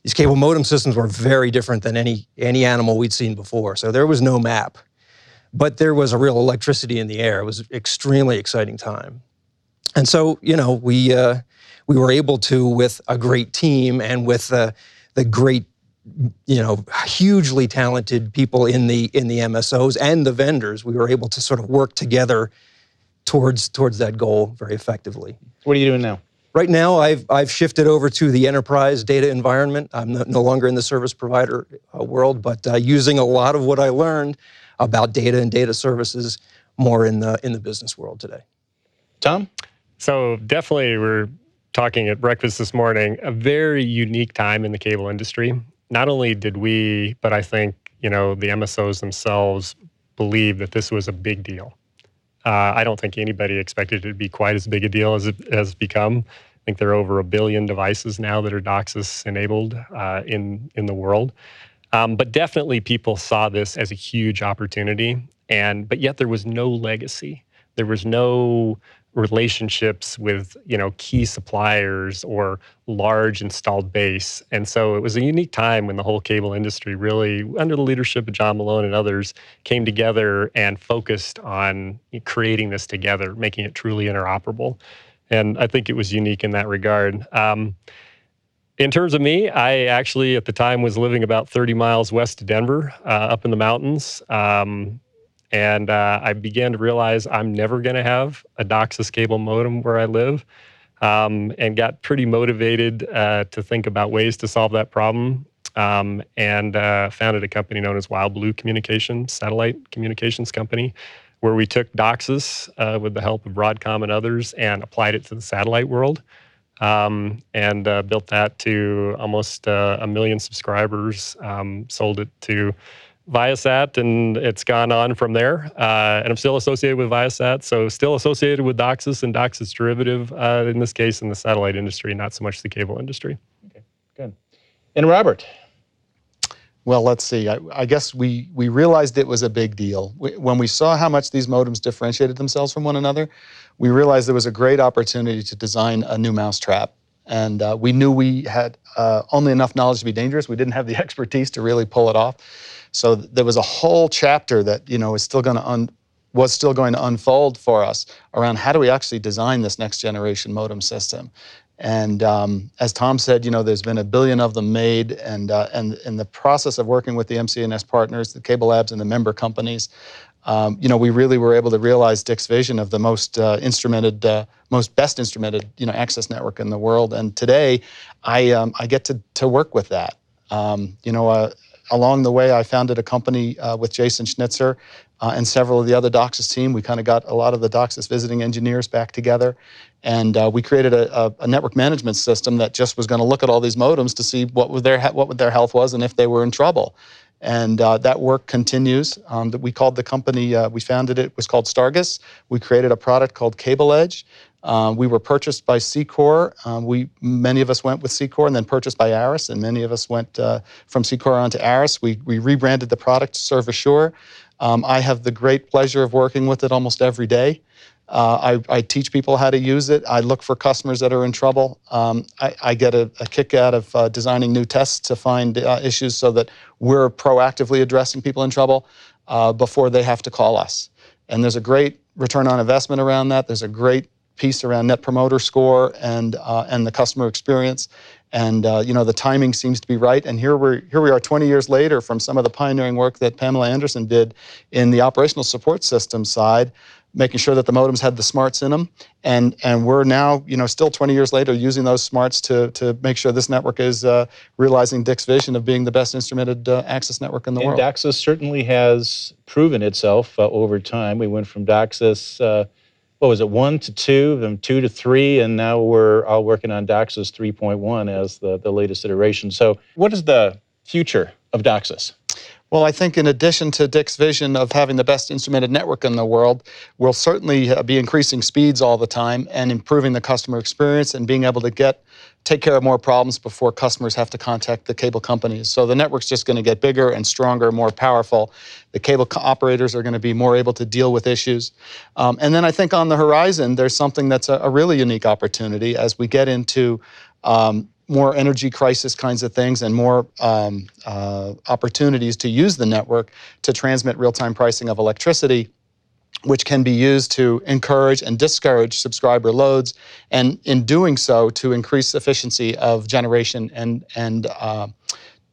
These cable modem systems were very different than any any animal we'd seen before. So there was no map, but there was a real electricity in the air. It was an extremely exciting time. And so, you know, we uh, we were able to, with a great team and with uh, the great, you know, hugely talented people in the in the M S Os and the vendors, we were able to sort of work together towards towards that goal very effectively. What are you doing now? Right now, I've I've shifted over to the enterprise data environment. I'm no, no longer in the service provider uh, world, but uh, using a lot of what I learned about data and data services more in the in the business world today. Tom? So definitely, we're talking at breakfast this morning, a very unique time in the cable industry. Not only did we, but I think, you know, the M S Os themselves believed that this was a big deal. Uh, I don't think anybody expected it to be quite as big a deal as it has become. I think there are over a billion devices now that are DOCSIS enabled uh, in, in the world. Um, but definitely people saw this as a huge opportunity. And but yet there was no legacy. There was no relationships with, you know, key suppliers or large installed base. And so it was a unique time when the whole cable industry really, under the leadership of John Malone and others, came together and focused on creating this together, making it truly interoperable. And I think it was unique in that regard. Um, in terms of me, I actually, at the time, was living about thirty miles west of Denver, uh, up in the mountains. Um, And uh, I began to realize I'm never going to have a DOCSIS cable modem where I live, um, and got pretty motivated uh, to think about ways to solve that problem, um, and uh, founded a company known as Wild Blue Communications, satellite communications company, where we took DOCSIS uh, with the help of Broadcom and others and applied it to the satellite world, um, and uh, built that to almost uh, a million subscribers, um, sold it to Viasat, and it's gone on from there. Uh, and I'm still associated with Viasat, so still associated with DOCSIS and DOCSIS derivative, uh, in this case in the satellite industry, not so much the cable industry. Okay, good. And Robert? Well, let's see. I, I guess we, we realized it was a big deal. We, when we saw how much these modems differentiated themselves from one another, we realized there was a great opportunity to design a new mousetrap. And uh, we knew we had uh, only enough knowledge to be dangerous. We didn't have the expertise to really pull it off. So there was a whole chapter that, you know, is still going to un- was still going to unfold for us around how do we actually design this next generation modem system. And um, as Tom said, you know, there's been a billion of them made, and uh, and in the process of working with the M C N S partners, the CableLabs, and the member companies, um, you know, we really were able to realize Dick's vision of the most uh, instrumented, uh, most best instrumented, you know, access network in the world. And today, I um, I get to to work with that. Um, you know. Uh, Along the way, I founded a company uh, with Jason Schnitzer uh, and several of the other DOCSIS team. We kind of got a lot of the DOCSIS visiting engineers back together, and uh, we created a, a, a network management system that just was going to look at all these modems to see what were their what their health was and if they were in trouble. And uh, that work continues. Um, that we called the company, uh, we founded it, it was called Stargus. We created a product called Cable Edge. Um, we were purchased by C-Core. Um, we, many of us went with C-Core and then purchased by Aris, and many of us went uh, from C-Core on to Aris. We, we rebranded the product to Serve Assure. Um, I have the great pleasure of working with it almost every day. Uh, I, I teach people how to use it. I look for customers that are in trouble. Um, I, I get a, a kick out of uh, designing new tests to find uh, issues so that we're proactively addressing people in trouble uh, before they have to call us. And there's a great return on investment around that. There's a great piece around Net Promoter Score and uh, and the customer experience. And uh, you know, the timing seems to be right. And here we here we are twenty years later from some of the pioneering work that Pamela Anderson did in the operational support system side, making sure that the modems had the smarts in them. And, and we're now, you know, still twenty years later using those smarts to, to make sure this network is uh, realizing Dick's vision of being the best instrumented uh, access network in the and world. And DOCSIS certainly has proven itself uh, over time. We went from DOCSIS, uh, what was it, one to two, then two to three, and now we're all working on DOCSIS three point one as the, the latest iteration. So what is the future of DOCSIS? Well, I think in addition to Dick's vision of having the best instrumented network in the world, we'll certainly be increasing speeds all the time and improving the customer experience and being able to get take care of more problems before customers have to contact the cable companies. So the network's just going to get bigger and stronger, more powerful. The cable operators are going to be more able to deal with issues. Um, and then I think on the horizon, there's something that's a, a really unique opportunity as we get into um, more energy crisis kinds of things and more um, uh, opportunities to use the network to transmit real-time pricing of electricity, which can be used to encourage and discourage subscriber loads, and in doing so to increase efficiency of generation and, and uh,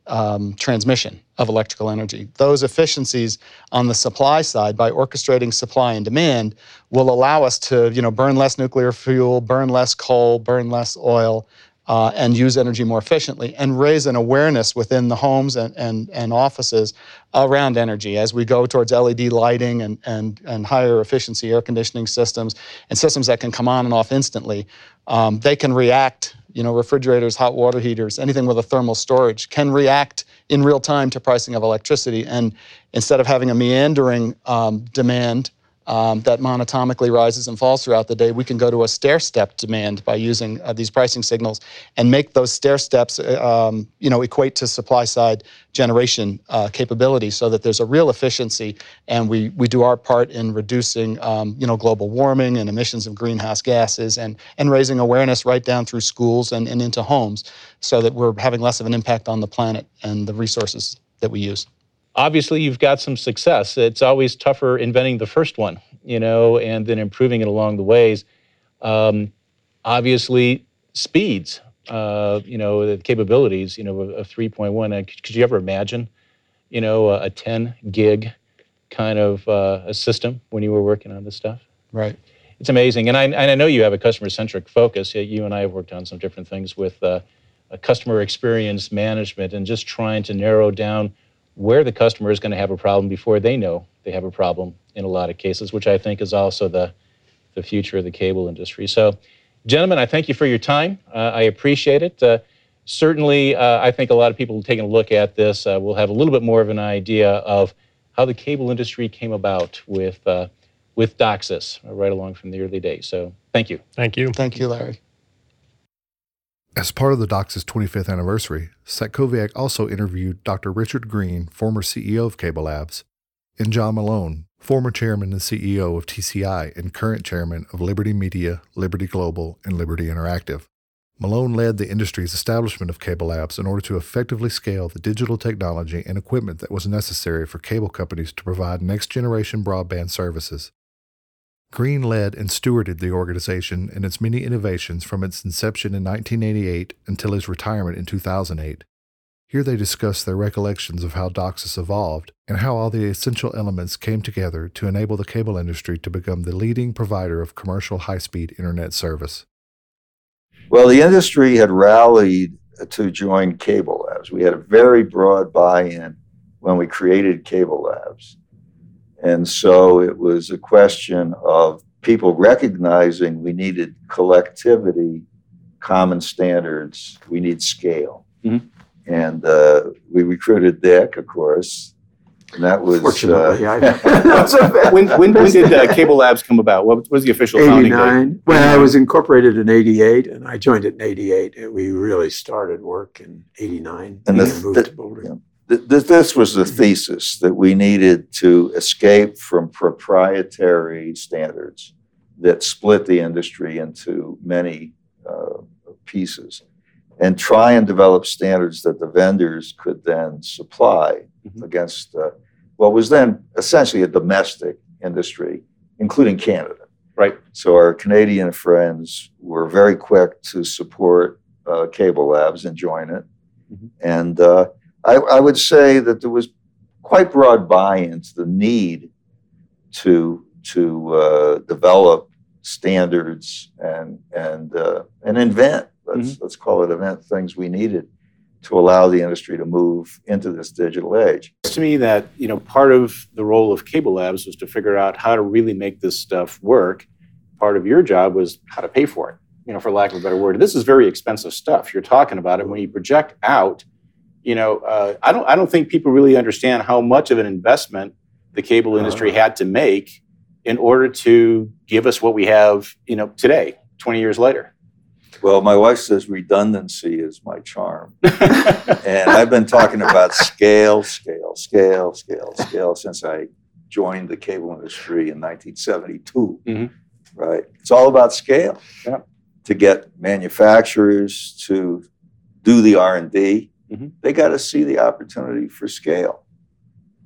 um, transmission of electrical energy. Those efficiencies on the supply side, by orchestrating supply and demand, will allow us to you know, burn less nuclear fuel, burn less coal, burn less oil, Uh, and use energy more efficiently, and raise an awareness within the homes and, and, and offices around energy as we go towards L E D lighting and, and, and higher efficiency air conditioning systems and systems that can come on and off instantly. Um, they can react, you know, refrigerators, hot water heaters, anything with a thermal storage can react in real time to pricing of electricity. And instead of having a meandering um, demand Um, that monotonically rises and falls throughout the day, we can go to a stair-step demand by using uh, these pricing signals and make those stair-steps um, you know, equate to supply-side generation uh, capability so that there's a real efficiency and we, we do our part in reducing um, you know, global warming and emissions of greenhouse gases and, and raising awareness right down through schools and, and into homes so that we're having less of an impact on the planet and the resources that we use. Obviously, you've got some success. It's always tougher inventing the first one, you know, and then improving it along the ways. Um, obviously, speeds, uh, you know, the capabilities, you know, of three point one. Could you ever imagine, you know, a ten gig kind of uh, a system when you were working on this stuff? Right. It's amazing. And I, and I know you have a customer-centric focus. You and I have worked on some different things with uh, customer experience management and just trying to narrow down where the customer is going to have a problem before they know they have a problem in a lot of cases, which I think is also the, the future of the cable industry. So, gentlemen, I thank you for your time. Uh, I appreciate it. Uh, certainly, uh, I think a lot of people taking a look at this uh, will have a little bit more of an idea of how the cable industry came about with, uh, with DOCSIS right along from the early days. So, thank you. Thank you. Thank you, Larry. As part of the DOCSIS twenty-fifth anniversary, Satkowiak also interviewed Doctor Richard Green, former C E O of CableLabs, and John Malone, former chairman and C E O of T C I and current chairman of Liberty Media, Liberty Global, and Liberty Interactive. Malone led the industry's establishment of CableLabs in order to effectively scale the digital technology and equipment that was necessary for cable companies to provide next-generation broadband services. Green led and stewarded the organization and its many innovations from its inception in nineteen eighty-eight until his retirement in two thousand eight. Here they discuss their recollections of how DOCSIS evolved and how all the essential elements came together to enable the cable industry to become the leading provider of commercial high-speed internet service. Well, the industry had rallied to join CableLabs. We had a very broad buy-in when we created CableLabs. And so it was a question of people recognizing we needed collectivity, common standards, we need scale. Mm-hmm. And uh, we recruited Dick, of course, and that was... Fortunately, uh, I so when, when, when did uh, CableLabs come about? What was the official founding date? Well, I was incorporated in eighty-eight, and I joined it in eighty-eight. And we really started work in eighty-nine, and, and the, moved the, to Boulder. Yeah. This was the thesis, that we needed to escape from proprietary standards that split the industry into many uh, pieces and try and develop standards that the vendors could then supply mm-hmm. against uh, what was then essentially a domestic industry, including Canada. Right. So our Canadian friends were very quick to support uh, CableLabs and join it. Mm-hmm. And... Uh, I, I would say that there was quite broad buy-in to the need to to uh, develop standards and and uh, and invent, let's mm-hmm. let's call it invent things we needed to allow the industry to move into this digital age. It's to me that, you know, part of the role of CableLabs was to figure out how to really make this stuff work. Part of your job was how to pay for it, you know, for lack of a better word. This is very expensive stuff you're talking about, and when you project out, you know, uh, I don't I don't think people really understand how much of an investment the cable industry had to make in order to give us what we have, you know, today, twenty years later. Well, my wife says redundancy is my charm. And I've been talking about scale, scale, scale, scale, scale since I joined the cable industry in nineteen seventy-two, mm-hmm. right? It's all about scale. Yeah. To get manufacturers to do the R and D, mm-hmm. they got to see the opportunity for scale.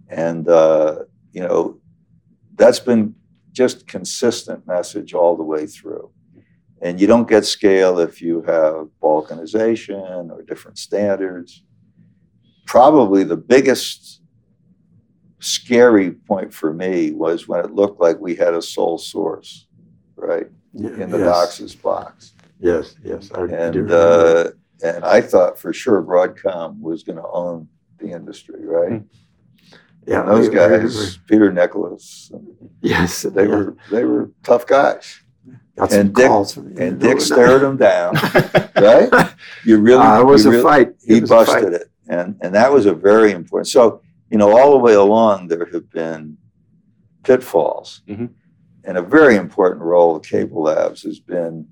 And, uh, you know, that's been just consistent message all the way through. And you don't get scale if you have balkanization or different standards. Probably the biggest scary point for me was when it looked like we had a sole source, right? Yeah, in the yes. DOCSIS box. Yes, yes. I and, uh, and I thought for sure Broadcom was going to own the industry, right? Mm-hmm. Yeah, and those guys, Peter Nicholas. Yes, they yeah. were they were tough guys. Got and Dick and Dick stared them down. Right? You really? Uh, it was you a really, fight. He it busted fight. it, and and that was a very important. So you know, all the way along, there have been pitfalls, mm-hmm. and a very important role of CableLabs has been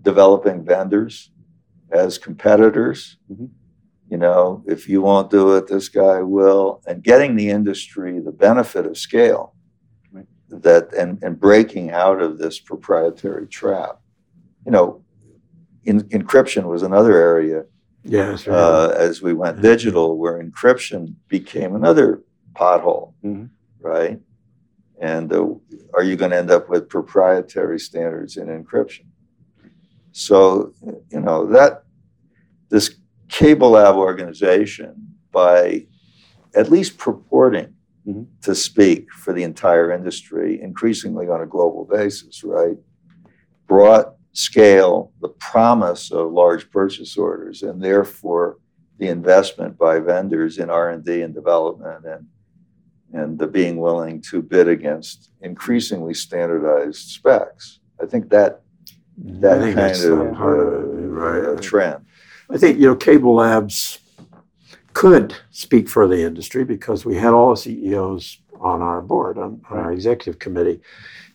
developing vendors as competitors. Mm-hmm. You know, if you won't do it, this guy will. And getting the industry the benefit of scale, right. that and, and breaking out of this proprietary trap. You know, in, encryption was another area. Yes. Yeah, uh, as we went yeah. digital, where encryption became another pothole, mm-hmm. right? And uh, are you going to end up with proprietary standards in encryption? So, you know, that this. CableLab organization, by at least purporting mm-hmm. to speak for the entire industry, increasingly on a global basis, right, brought scale, the promise of large purchase orders, and therefore the investment by vendors in R and D and development, and and the being willing to bid against increasingly standardized specs. I think that that think kind of uh, right. trend. I think, you know, CableLabs could speak for the industry because we had all the C E Os on our board, on, on our executive committee.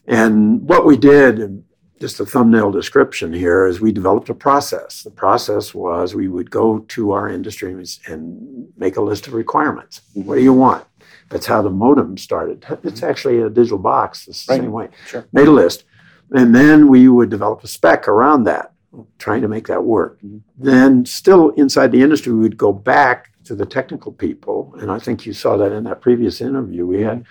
And what we did, and just a thumbnail description here, is we developed a process. The process was we would go to our industry and make a list of requirements. Mm-hmm. What do you want? That's how the modem started. It's actually a digital box, the same right. way. Sure. Made a list. And then we would develop a spec around that, trying to make that work. Mm-hmm. Then still inside the industry, we would go back to the technical people. And I think you saw that in that previous interview. We had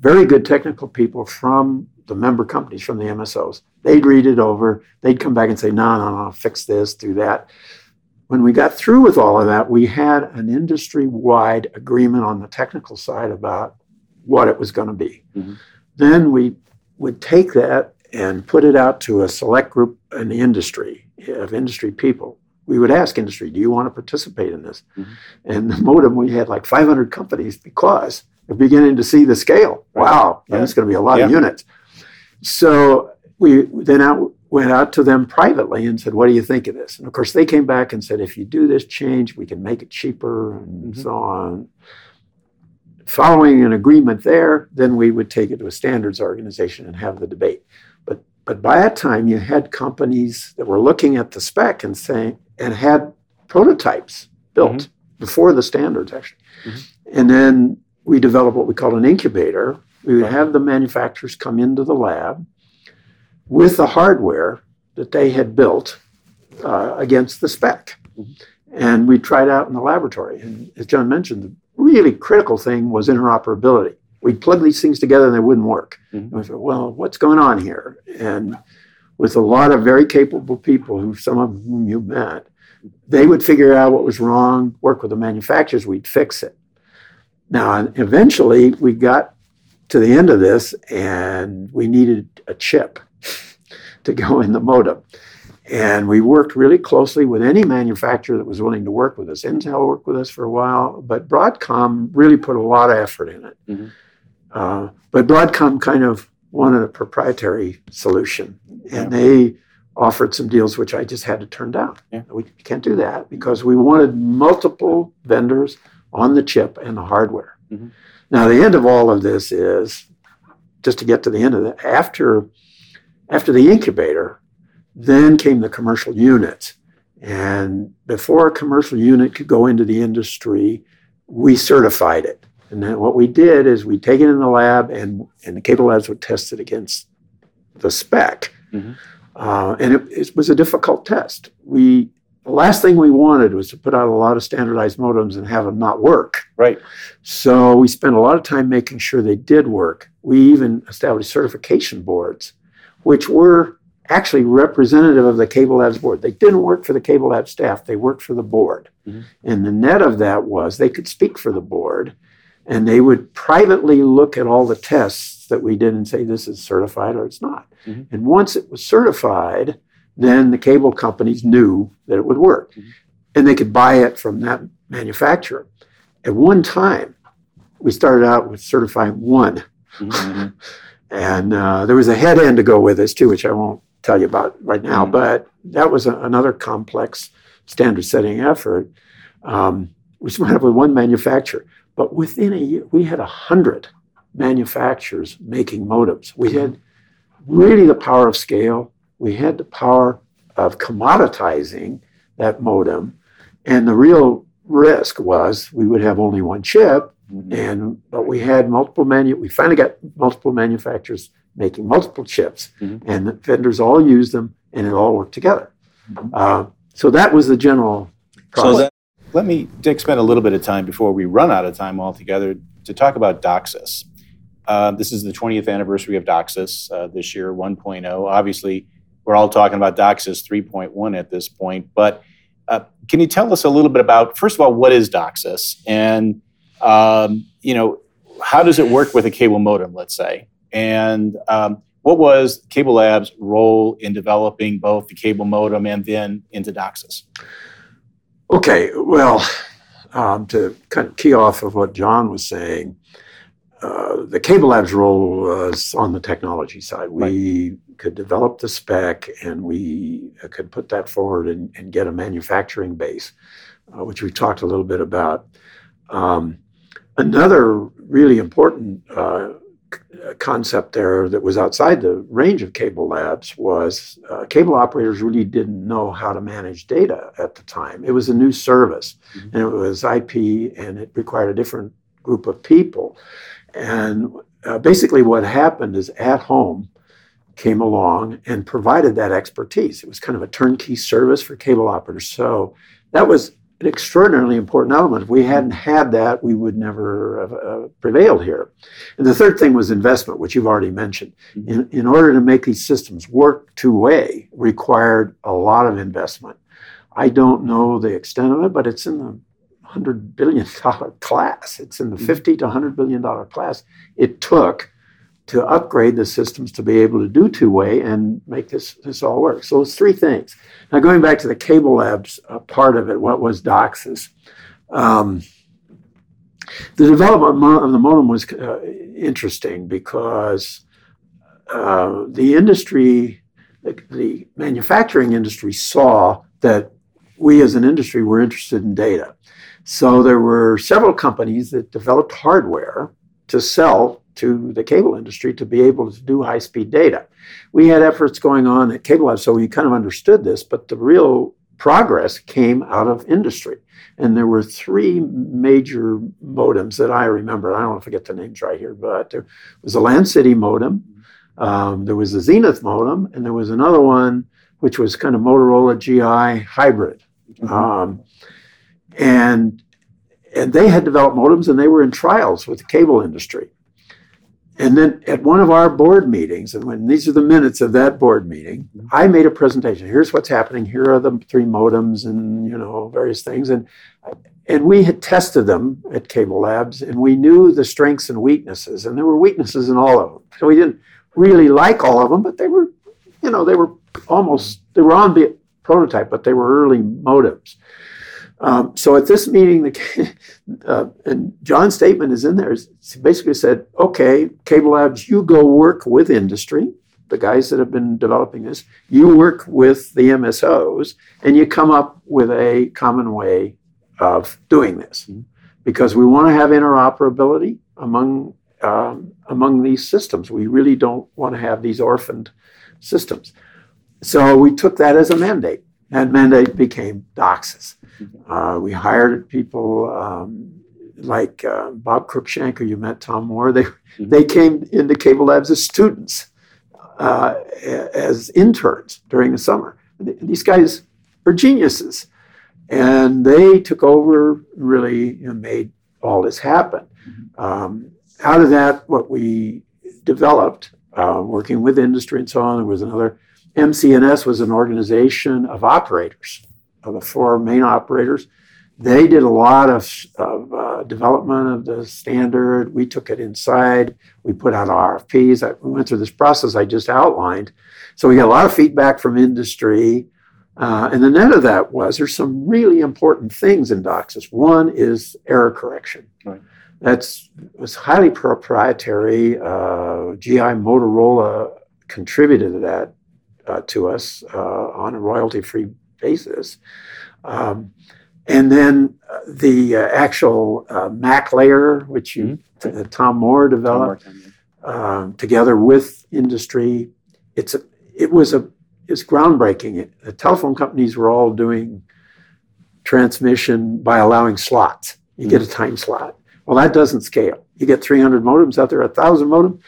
very good technical people from the member companies, from the M S Os. They'd read it over. They'd come back and say, no, no, no, fix this, do that. When we got through with all of that, we had an industry-wide agreement on the technical side about what it was going to be. Mm-hmm. Then we would take that and put it out to a select group in the industry, of industry people. We would ask industry, do you want to participate in this? Mm-hmm. And the modem, we had like five hundred companies because they're beginning to see the scale. Right. Wow, yeah. that's going to be a lot yeah. of units. So we then out, went out to them privately and said, what do you think of this? And of course, they came back and said, if you do this change, we can make it cheaper and mm-hmm. so on. Following an agreement there, then we would take it to a standards organization and have the debate. But but by that time, you had companies that were looking at the spec and saying, and had prototypes built mm-hmm. before the standards, actually. Mm-hmm. And then we developed what we called an incubator. We would right. have the manufacturers come into the lab with the hardware that they had built uh, against the spec. Mm-hmm. And we tried out in the laboratory. And as John mentioned, the really critical thing was interoperability. We'd plug these things together and they wouldn't work. Mm-hmm. And we said, well, what's going on here? And with a lot of very capable people, who some of whom you met, they would figure out what was wrong, work with the manufacturers, we'd fix it. Now, eventually we got to the end of this, and we needed a chip to go in the modem. And we worked really closely with any manufacturer that was willing to work with us. Intel worked with us for a while, but Broadcom really put a lot of effort in it. Mm-hmm. Uh, but Broadcom kind of wanted a proprietary solution, and yeah. they offered some deals which I just had to turn down. Yeah. We can't do that because we wanted multiple vendors on the chip and the hardware. Mm-hmm. Now, the end of all of this is, just to get to the end of that, after, after the incubator, then came the commercial units. And before a commercial unit could go into the industry, we certified it. And then what we did is we take it in the lab, and, and the CableLabs would test it against the spec. Mm-hmm. Uh, and it, it was a difficult test. We the last thing we wanted was to put out a lot of standardized modems and have them not work. Right. So we spent a lot of time making sure they did work. We even established certification boards, which were actually representative of the CableLabs board. They didn't work for the CableLabs staff. They worked for the board. Mm-hmm. And the net of that was they could speak for the board, and they would privately look at all the tests that we did and say, this is certified or it's not. Mm-hmm. And once it was certified, then the cable companies knew that it would work. Mm-hmm. And they could buy it from that manufacturer. At one time, we started out with certifying one. Mm-hmm. And uh, there was a head end to go with this, too, which I won't tell you about right now. Mm-hmm. But that was a, another complex standard-setting effort. Um, we went up with one manufacturer. But within a year, we had one hundred manufacturers making modems. We had really the power of scale. We had the power of commoditizing that modem. And the real risk was we would have only one chip. And but we had multiple manu- we finally got multiple manufacturers making multiple chips, mm-hmm. and the vendors all used them, and it all worked together. Mm-hmm. Uh, so that was the general problem. So that, let me, Dick, spend a little bit of time before we run out of time altogether to talk about DOCSIS. Uh, this is the twentieth anniversary of DOCSIS uh, this year, one point oh. Obviously, we're all talking about DOCSIS three point one at this point, but uh, can you tell us a little bit about, first of all, what is DOCSIS? And Um, you know, how does it work with a cable modem, let's say? And um, what was CableLabs' role in developing both the cable modem and then into DOCSIS? Okay, well, um, to kind of key off of what John was saying, uh, the CableLabs' role was on the technology side. We right. could develop the spec, and we could put that forward and, and get a manufacturing base, uh, which we talked a little bit about. Um, Another really important uh, concept there that was outside the range of CableLabs was uh, cable operators really didn't know how to manage data at the time. It was a new service, mm-hmm. and it was I P, and it required a different group of people. And uh, basically what happened is At Home came along and provided that expertise. It was kind of a turnkey service for cable operators. So that was an extraordinarily important element. If we hadn't had that, we would never have uh, prevailed here. And the third thing was investment, which you've already mentioned. In, in order to make these systems work two-way required a lot of investment. I don't know the extent of it, but it's in the one hundred billion dollars class. It's in the fifty to one hundred billion dollars class it took to upgrade the systems to be able to do two-way and make this, this all work. So it's three things. Now, going back to the CableLabs uh, part of it, what was DOCSIS? Um, the development of the modem was uh, interesting because uh, the industry, the, the manufacturing industry saw that we as an industry were interested in data. So there were several companies that developed hardware to sell to the cable industry to be able to do high-speed data. We had efforts going on at CableLabs, so we kind of understood this, but the real progress came out of industry. And there were three major modems that I remember. I don't know if I get the names right here, but there was a Land City modem, um, there was a Zenith modem, and there was another one, which was kind of Motorola G I hybrid. Mm-hmm. Um, and, and they had developed modems, and they were in trials with the cable industry. And then at one of our board meetings, and when these are the minutes of that board meeting, I made a presentation. Here's what's happening. Here are the three modems and, you know, various things. And And we had tested them at CableLabs, and we knew the strengths and weaknesses, and there were weaknesses in all of them. So we didn't really like all of them, but they were, you know, they were almost, they were on the prototype, but they were early modems. Um, so at this meeting, the, uh, and John's statement is in there, he basically said, okay, CableLabs, you go work with industry, the guys that have been developing this, you work with the M S Os, and you come up with a common way of doing this, because we want to have interoperability among um, among these systems. We really don't want to have these orphaned systems. So we took that as a mandate. That mandate became DOCSIS. Uh, we hired people um, like uh, Bob Cruickshank, who you met, Tom Moore. They mm-hmm. they came into CableLabs as students, uh, as interns during the summer. These guys are geniuses. And they took over, really, and made all this happen. Um, out of that, what we developed, uh, working with industry and so on, there was another, M C N S was an organization of operators, of the four main operators. They did a lot of, of uh, development of the standard. We took it inside. We put out R F Ps. I, we went through this process I just outlined. So we got a lot of feedback from industry. Uh, and the net of that was there's some really important things in DOCSIS. One is error correction. Right. That's was highly proprietary. Uh, G I Motorola contributed to that uh, to us uh, on a royalty-free basis. Um, and then uh, the uh, actual uh, M A C layer, which you, mm-hmm. uh, Tom Moore developed, Tom Moore, yeah. um, together with industry, it's a, it was a It's groundbreaking. The telephone companies were all doing transmission by allowing slots. You get a time slot. Well, that doesn't scale. You get three hundred modems out there, one thousand modems.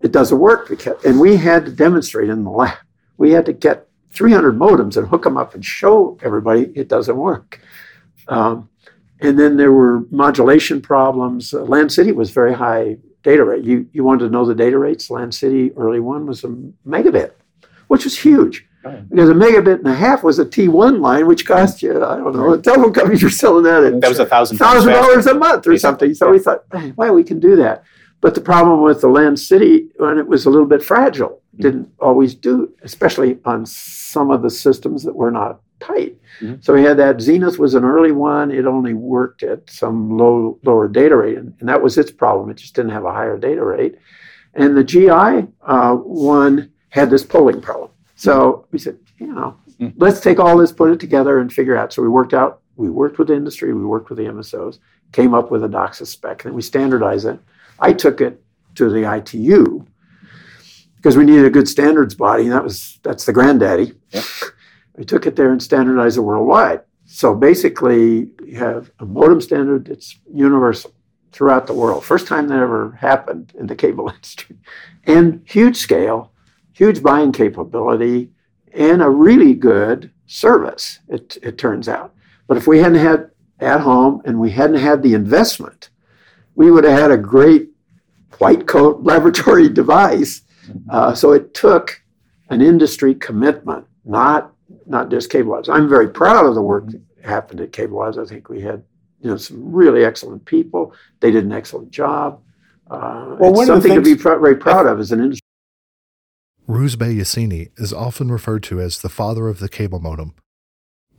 It doesn't work. Because, and we had to demonstrate in the lab. We had to get three hundred modems and hook them up and show everybody it doesn't work. Um, and then there were modulation problems. Uh, Land City was very high data rate. You, you wanted to know the data rates. Land City early one was a megabit, which was huge, right. Because a megabit and a half was a T one line, which cost you, I don't know, right. The telephone companies were selling that at that was a thousand dollars a month or something. So yeah. We thought, hey, well, we can do that. But the problem with the Land City, when it was a little bit fragile, mm-hmm. didn't always do, especially on some of the systems that were not tight. Mm-hmm. So we had that. Zenith was an early one. It only worked at some low lower data rate, and, and that was its problem. It just didn't have a higher data rate. And the G I uh, one had this polling problem. So we said, you know, let's take all this, put it together, and figure out. So we worked out, we worked with industry, we worked with the M S Os, came up with a DOCSIS spec, and then we standardized it. I took it to the I T U because we needed a good standards body, and that was that's the granddaddy. Yep. We took it there and standardized it worldwide. So basically, you have a modem standard that's universal throughout the world. First time that ever happened in the cable industry. And huge scale, huge buying capability, and a really good service, it, it turns out. But if we hadn't had at home and we hadn't had the investment, we would have had a great white coat laboratory device. Uh, so it took an industry commitment, not not just CableLabs. I'm very proud of the work that happened at CableLabs. I think we had you know some really excellent people. They did an excellent job. Uh, well, it's something to be pr- very proud of as an industry. Rouzbeh Yassini is often referred to as the father of the cable modem.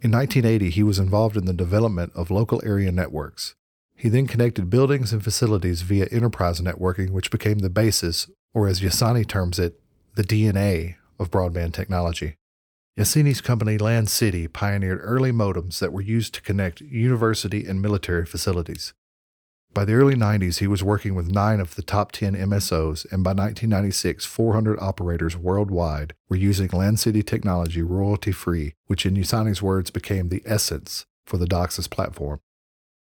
In nineteen eighty, he was involved in the development of local area networks. He then connected buildings and facilities via enterprise networking, which became the basis, or as Yassini terms it, the D N A of broadband technology. Yassini's company Land City pioneered early modems that were used to connect university and military facilities. By the early nineties, he was working with nine of the top ten M S Os, and by nineteen ninety-six, four hundred operators worldwide were using Land City technology royalty-free, which in Yassini's words became the essence for the DOCSIS platform.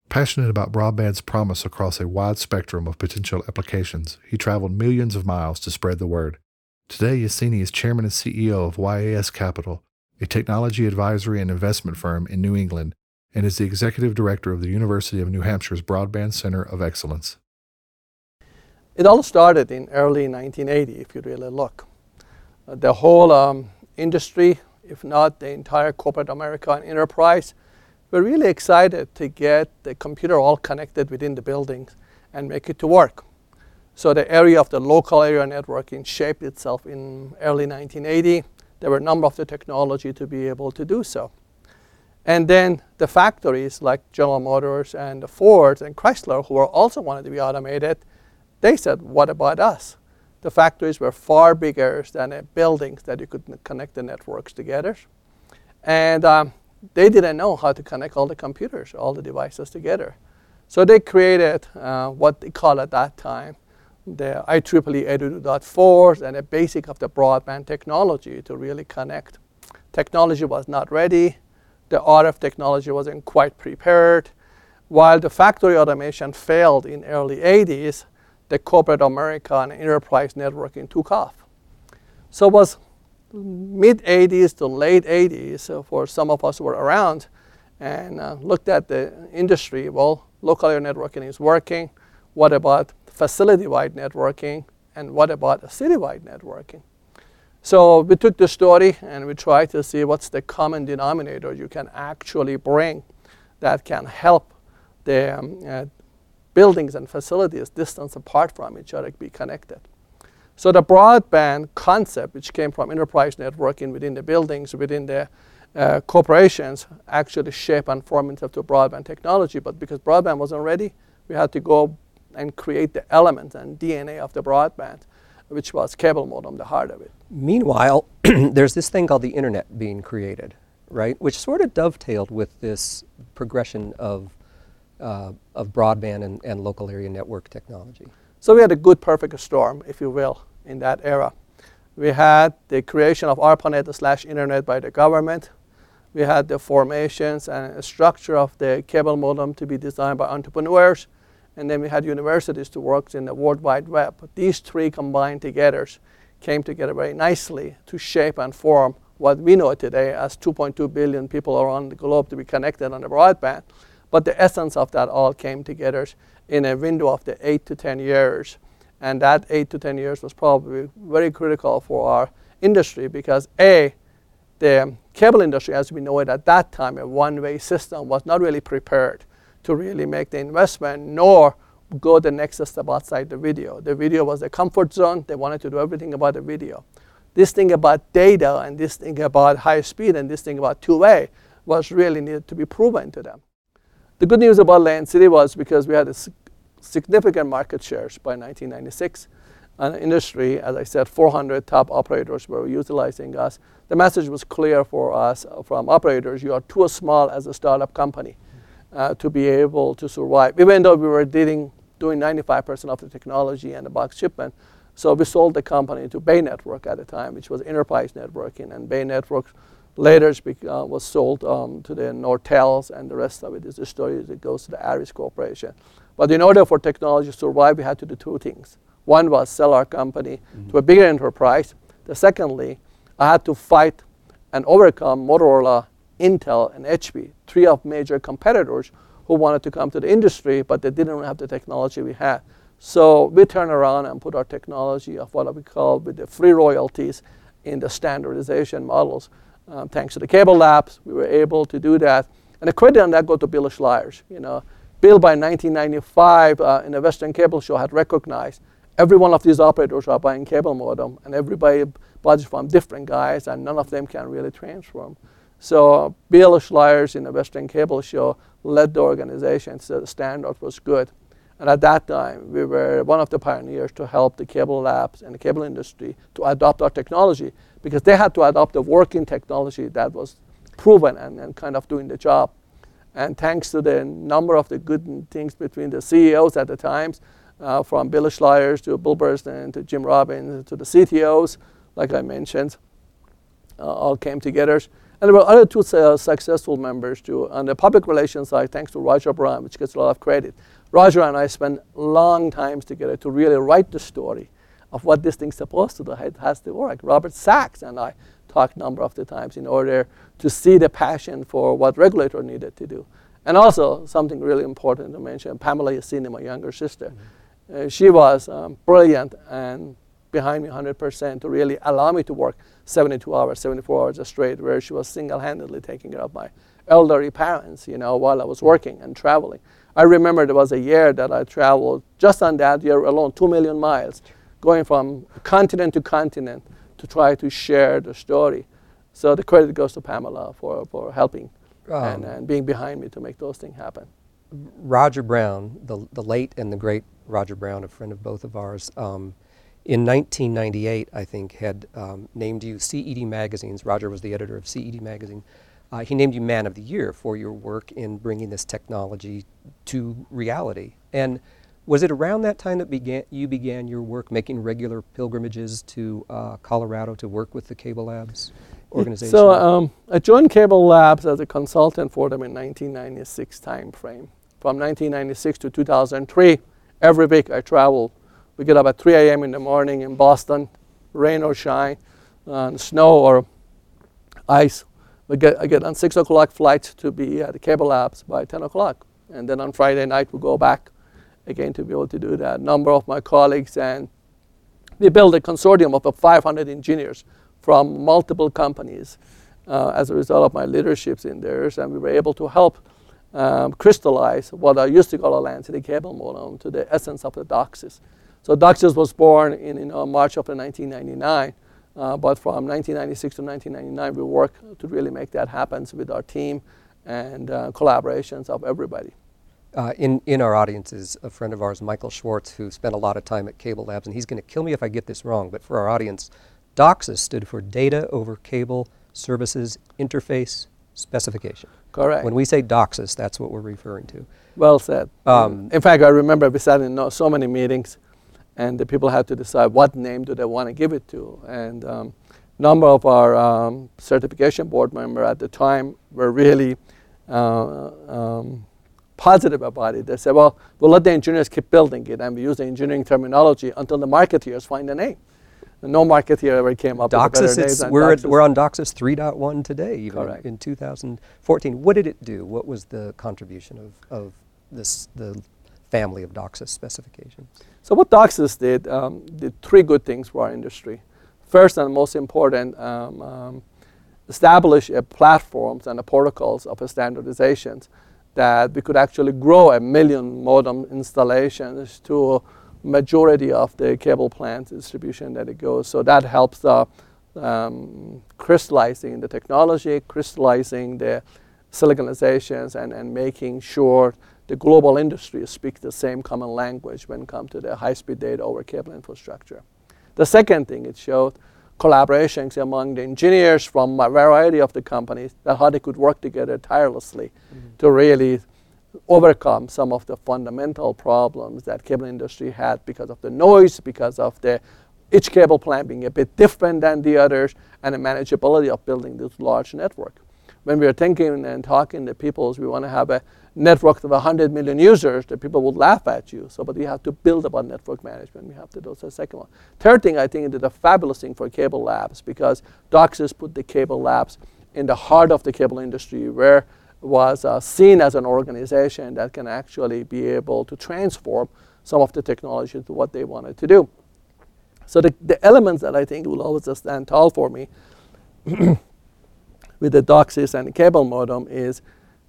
Passionate about broadband's promise across a wide spectrum of potential applications, he traveled millions of miles to spread the word. Today, Yassini is chairman and C E O of Y A S Capital, a technology advisory and investment firm in New England, and is the executive director of the University of New Hampshire's Broadband Center of Excellence. It all started in early nineteen eighty, if you really look. Uh, the whole um, industry, if not the entire corporate American enterprise, We're really excited to get the computer all connected within the buildings and make it to work. So the area of the local area networking shaped itself in early nineteen eighty. There were a number of the technology to be able to do so. And then the factories like General Motors and the Ford and Chrysler, who were also wanted to be automated, they said, what about us? The factories were far bigger than the buildings that you could connect the networks together. And um, they didn't know how to connect all the computers, all the devices together. So they created uh, what they call at that time the I E E E eight oh two dot four and a basic of the broadband technology to really connect. Technology was not ready. The R F technology wasn't quite prepared. While the factory automation failed in early eighties, the corporate America and enterprise networking took off. So it was mid eighties to late eighties uh, for some of us who were around and uh, looked at the industry. Well, local area networking is working. What about facility-wide networking, and what about a city-wide networking? So we took the story and we tried to see what's the common denominator you can actually bring that can help the um, uh, buildings and facilities distance apart from each other be connected. So the broadband concept, which came from enterprise networking within the buildings, within the uh, corporations, actually shaped and formed into broadband technology. But because broadband wasn't ready, we had to go and create the elements and D N A of the broadband, which was cable modem, the heart of it. Meanwhile, there's this thing called the internet being created, right? Which sort of dovetailed with this progression of, uh, of broadband and, and local area network technology. So we had a good perfect storm, if you will, in that era. We had the creation of ARPANET slash internet by the government. We had the formations and structure of the cable modem to be designed by entrepreneurs. And then we had universities to work in the World Wide Web. These three combined together came together very nicely to shape and form what we know today as two point two billion people around the globe to be connected on the broadband. But the essence of that all came together in a window of the eight to ten years. And that eight to ten years was probably very critical for our industry because A, the cable industry as we know it at that time, a one-way system, was not really prepared to really make the investment, nor go the next step outside the video. The video was the comfort zone. They wanted to do everything about the video. This thing about data and this thing about high speed and this thing about two-way was really needed to be proven to them. The good news about Land City was because we had a significant market shares by nineteen ninety-six. In the industry, as I said, four hundred top operators were utilizing us. The message was clear for us from operators, you are too small as a startup company. Uh, to be able to survive, even though we were dealing, doing ninety-five percent of the technology and the box shipment. So we sold the company to Bay Network at the time, which was enterprise networking, and Bay Network later uh, was sold um, to the Nortels, and the rest of it is the story that goes to the Aris Corporation. But in order for technology to survive, we had to do two things. One was sell our company mm-hmm. to a bigger enterprise. The secondly, I had to fight and overcome Motorola, Intel, and H P, three of major competitors who wanted to come to the industry, but they didn't have the technology we had. So we turned around and put our technology of what we call with the free royalties in the standardization models. Um, thanks to the CableLabs, we were able to do that. And the credit on that goes to Bill Schleyers. You know, Bill, by nineteen ninety-five, uh, in the Western Cable Show, had recognized every one of these operators are buying cable modem, and everybody buys from different guys, and none of them can really transform. So Bill Schleyers in the Western Cable Show led the organization, so the standard was good. And at that time, we were one of the pioneers to help the cable labs and the cable industry to adopt our technology because they had to adopt the working technology that was proven and, and kind of doing the job. And thanks to the number of the good things between the C E Os at the times, uh, from Bill Schleyers to Bill Burstyn to Jim Robbins to the C T Os, like I mentioned, uh, all came together. And there were other two uh, successful members too. On the public relations side, thanks to Roger Brown, which gets a lot of credit. Roger and I spent long times together to really write the story of what this thing's supposed to do, how it has to work. Robert Sachs and I talked a number of the times in order to see the passion for what regulator needed to do. And also, something really important to mention, Pamela Yassini, my younger sister. Mm-hmm. uh, she was um, brilliant and behind me one hundred percent to really allow me to work seventy-two hours, seventy-four hours straight, where she was single-handedly taking care of my elderly parents, you know, while I was working and traveling. I remember there was a year that I traveled, just on that year alone, two million miles, going from continent to continent to try to share the story. So the credit goes to Pamela for, for helping um, and, and being behind me to make those things happen. Roger Brown, the, the late and the great Roger Brown, a friend of both of ours, um, in nineteen ninety-eight, I think, had um, named you C E D Magazine's, Roger was the editor of C E D Magazine, uh, he named you Man of the Year for your work in bringing this technology to reality. And was it around that time that began, you began your work making regular pilgrimages to uh, Colorado to work with the CableLabs organization? So um, I joined CableLabs as a consultant for them in nineteen ninety-six time frame. From nineteen ninety-six to two thousand three, every week I traveled. We get up at three a.m. in the morning in Boston, rain or shine, uh, snow or ice. We get, I get on six o'clock flights to be at the CableLabs by ten o'clock. And then on Friday night, we go back again to be able to do that. A number of my colleagues, and we built a consortium of about five hundred engineers from multiple companies uh, as a result of my leaderships in theirs. And we were able to help um, crystallize what I used to call a land to the cable modem to the essence of the DOCSIS. So DOCSIS was born in, you know, March of nineteen ninety-nine, uh, but from nineteen ninety-six to nineteen ninety-nine, we worked to really make that happen with our team and uh, collaborations of everybody. Uh, in, in our audience is a friend of ours, Michael Schwartz, who spent a lot of time at CableLabs, and he's going to kill me if I get this wrong, but for our audience, DOCSIS stood for Data Over Cable Services Interface Specification. Correct. When we say DOCSIS, that's what we're referring to. Well said. Um, in fact, I remember we sat in so many meetings, and the people had to decide what name do they want to give it to. And a um, number of our um, certification board members at the time were really uh, um, positive about it. They said, well, we'll let the engineers keep building it, and we use the engineering terminology until the marketeers find a name. And no marketeer ever came up DOCSIS, with a better name. We're, DOCSIS. At, we're on DOCSIS three point one today, even. Correct. In two thousand fourteen. What did it do? What was the contribution of, of this the family of DOCSIS specifications? So what DOCSIS did, um, did three good things for our industry. First and most important, um, um, establish a platforms and the protocols of a standardizations that we could actually grow a million modem installations to a majority of the cable plant distribution that it goes. So that helps uh, um, crystallizing the technology, crystallizing the siliconizations, and, and making sure the global industry speaks the same common language when it comes to the high-speed data over cable infrastructure. The second thing it showed, collaborations among the engineers from a variety of the companies, that how they could work together tirelessly mm-hmm. to really overcome some of the fundamental problems that cable industry had because of the noise, because of the each cable plant being a bit different than the others, and the manageability of building this large network. When we were thinking and talking to peoples, we want to have a network of one hundred million users, that people would laugh at you. So, but we have to build about network management. We have to do the second one. Third thing, I think it did a fabulous thing for CableLabs, because DOCSIS put the CableLabs in the heart of the cable industry, where it was uh, seen as an organization that can actually be able to transform some of the technology to what they wanted to do. So the, the elements that I think will always stand tall for me with the DOCSIS and the cable modem is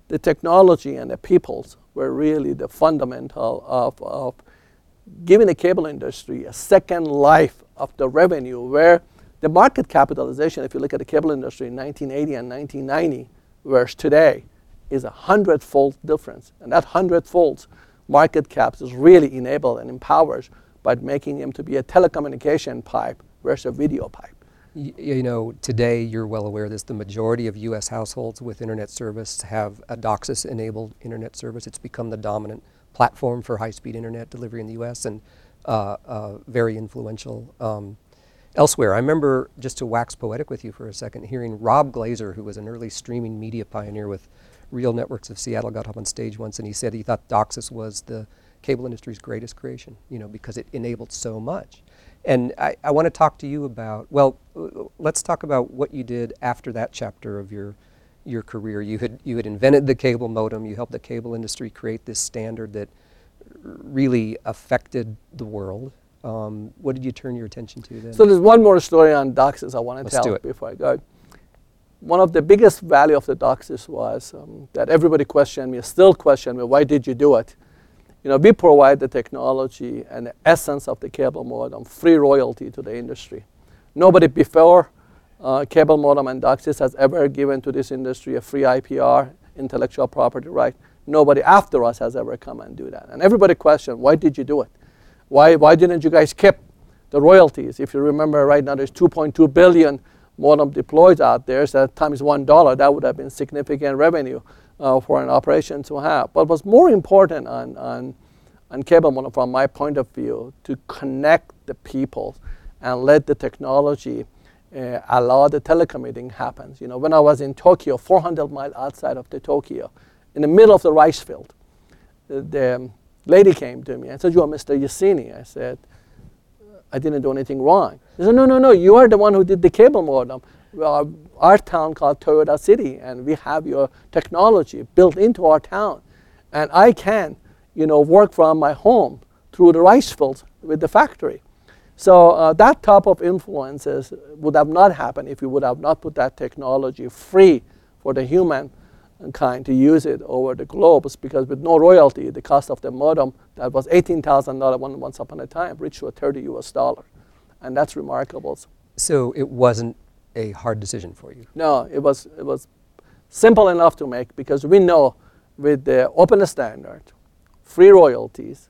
the technology and the peoples were really the fundamental of, of giving the cable industry a second life of the revenue, where the market capitalization, if you look at the cable industry in nineteen eighty and nineteen ninety versus today, is a hundredfold difference. And that hundredfold market cap is really enabled and empowers by making them to be a telecommunication pipe versus a video pipe. You know, today, you're well aware of this, the majority of U S households with internet service have a DOCSIS-enabled internet service. It's become the dominant platform for high-speed internet delivery in the U S and uh, uh, very influential um, elsewhere. I remember, just to wax poetic with you for a second, hearing Rob Glaser, who was an early streaming media pioneer with Real Networks of Seattle, got up on stage once, and he said he thought DOCSIS was the cable industry's greatest creation, you know, because it enabled so much. And I, I want to talk to you about, well, let's talk about what you did after that chapter of your your career. You had you had invented the cable modem. You helped the cable industry create this standard that really affected the world. Um, what did you turn your attention to then? So there's one more story on DOCSIS I want to let's tell before I go. one of the biggest value of the DOCSIS was um, that everybody questioned me, still questioned me, why did you do it? You know, we provide the technology and the essence of the cable modem, free royalty to the industry. Nobody before uh, cable modem and DOCSIS has ever given to this industry a free I P R, intellectual property right. Nobody after us has ever come and do that. And everybody questioned, why did you do it? Why, why didn't you guys keep the royalties? If you remember right now, there's two point two billion modem deployed out there, so times one dollar, that would have been significant revenue uh, for an operation to have. But what's more important on, on, on cable modem, from my point of view, to connect the people and let the technology uh, allow the telecommuting happens. You know, when I was in Tokyo, four hundred miles outside of the Tokyo, in the middle of the rice field, the, the lady came to me and said, "You are Mister Yassini." I said, "I didn't do anything wrong." They said, no, no, no, you are the one who did the cable modem. Well, our town called Toyota City, and we have your technology built into our town. And I can, you know, work from my home through the rice fields with the factory. So uh, that type of influences would have not happened if you would have not put that technology free for the humankind to use it over the globe, because with no royalty, the cost of the modem that was eighteen thousand dollars once upon a time reached to a thirty U S dollar. And that's remarkable. So it wasn't a hard decision for you? No, it was it was simple enough to make, because we know with the open standard, free royalties,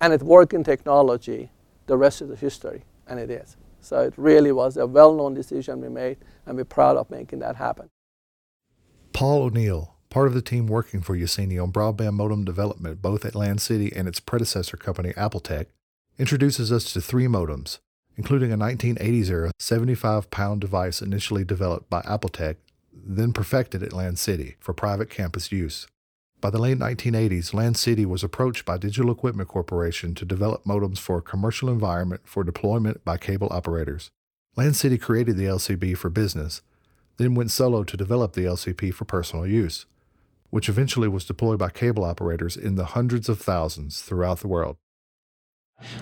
and it working technology, the rest is history, and it is. So it really was a well-known decision we made, and we're proud of making that happen. Paul O'Neill, part of the team working for Yassini on broadband modem development, both at Land City and its predecessor company, AppleTech, introduces us to three modems, including a nineteen eighties-era seventy-five pound device initially developed by AppleTech, then perfected at Land City for private campus use. By the late nineteen eighties, Land City was approached by Digital Equipment Corporation to develop modems for a commercial environment for deployment by cable operators. Land City created the L C B for business, then went solo to develop the L C P for personal use, which eventually was deployed by cable operators in the hundreds of thousands throughout the world.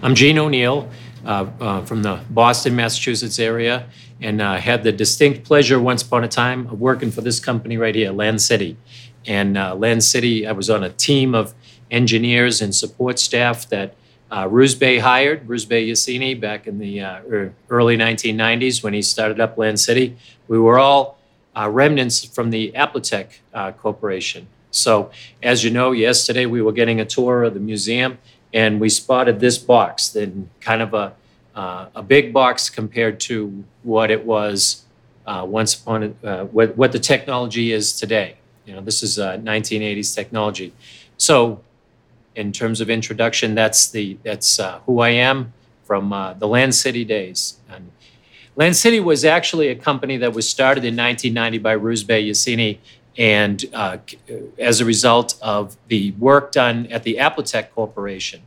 I'm Gene O'Neill uh, uh, from the Boston, Massachusetts area, and uh, had the distinct pleasure once upon a time of working for this company right here, Land City. And uh, Land City, I was on a team of engineers and support staff that uh, Rouzbeh hired, Rouzbeh Yassini, back in the uh, early nineteen nineties when he started up Land City. We were all uh, remnants from the AppleTech uh, Corporation. So as you know, yesterday we were getting a tour of the museum, and we spotted this box, then kind of a uh, a big box compared to what it was uh, once upon a, uh, what, what the technology is today. You know, this is uh, nineteen eighties technology. So, in terms of introduction, that's the that's uh, who I am from uh, the Land City days. And Land City was actually a company that was started in nineteen ninety by Rouzbeh Yassini. And uh, as a result of the work done at the AppleTech Corporation.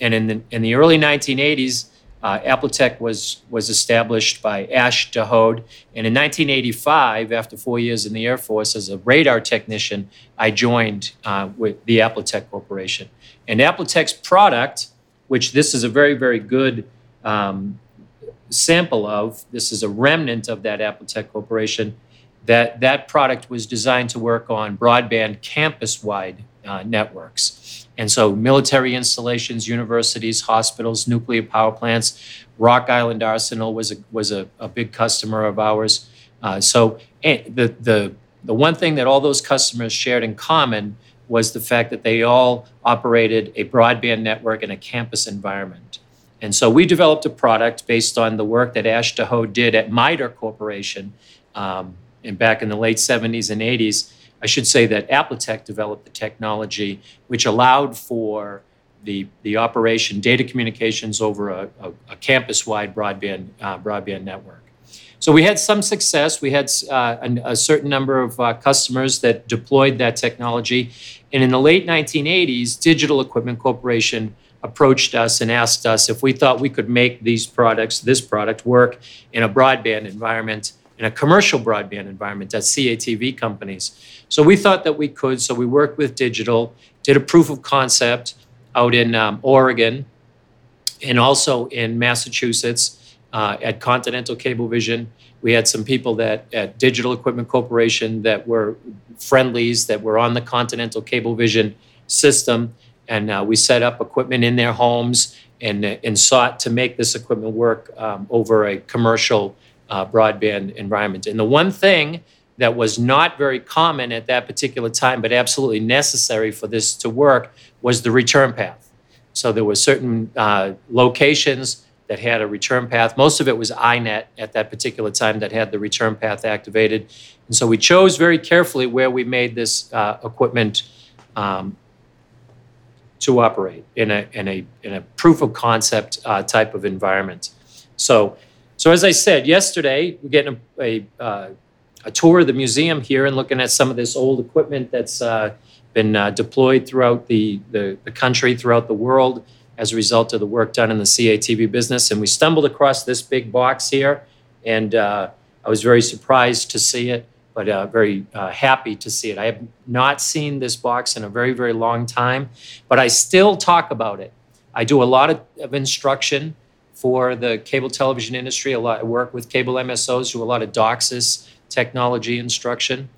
And in the, in the early nineteen eighties, uh, AppleTech was, was established by Ash Dahode. And in nineteen eighty-five, after four years in the Air Force as a radar technician, I joined uh, with the AppleTech Corporation. And AppleTech's product, which this is a very, very good um, sample of, this is a remnant of that AppleTech Corporation, that that product was designed to work on broadband campus-wide uh, networks. And so military installations, universities, hospitals, nuclear power plants, Rock Island Arsenal was a, was a, a big customer of ours. Uh, so the, the, the one thing that all those customers shared in common was the fact that they all operated a broadband network in a campus environment. And so we developed a product based on the work that Ash Dahode did at MITRE Corporation, um, and back in the late seventies and eighties, I should say that AppleTech developed the technology which allowed for the, the operation data communications over a, a, a campus-wide broadband uh, broadband network. So we had some success. We had uh, an, a certain number of uh, customers that deployed that technology. And in the late nineteen eighties, Digital Equipment Corporation approached us and asked us if we thought we could make these products, this product, work in a broadband environment, in a commercial broadband environment at C A T V companies. So we thought that we could, so we worked with Digital, did a proof of concept out in um, Oregon and also in Massachusetts, uh, at Continental Cablevision. We had some people that at Digital Equipment Corporation that were friendlies that were on the Continental Cablevision system. And uh, we set up equipment in their homes and, and sought to make this equipment work um, over a commercial uh, broadband environment. And the one thing that was not very common at that particular time, but absolutely necessary for this to work, was the return path. So there were certain uh, locations that had a return path. Most of it was I net at that particular time that had the return path activated. And so we chose very carefully where we made this uh, equipment um, to operate in a in a in a proof of concept uh, type of environment. So, so as I said yesterday, we're getting a a, uh, a tour of the museum here and looking at some of this old equipment that's uh, been uh, deployed throughout the, the the country, throughout the world, as a result of the work done in the C A T V business. And we stumbled across this big box here, and uh, I was very surprised to see it, but uh, very uh, happy to see it. I have not seen this box in a very, very long time, but I still talk about it. I do a lot of, of instruction for the cable television industry. A lot, I work with cable M S Os, do a lot of DOCSIS technology instruction.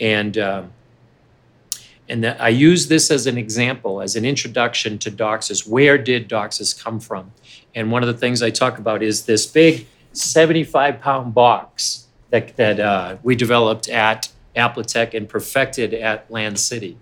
And, uh, and the, I use this as an example, as an introduction to DOCSIS. Where did DOCSIS come from? And one of the things I talk about is this big seventy-five pound box that, that uh, we developed at AppliTech and perfected at Land City.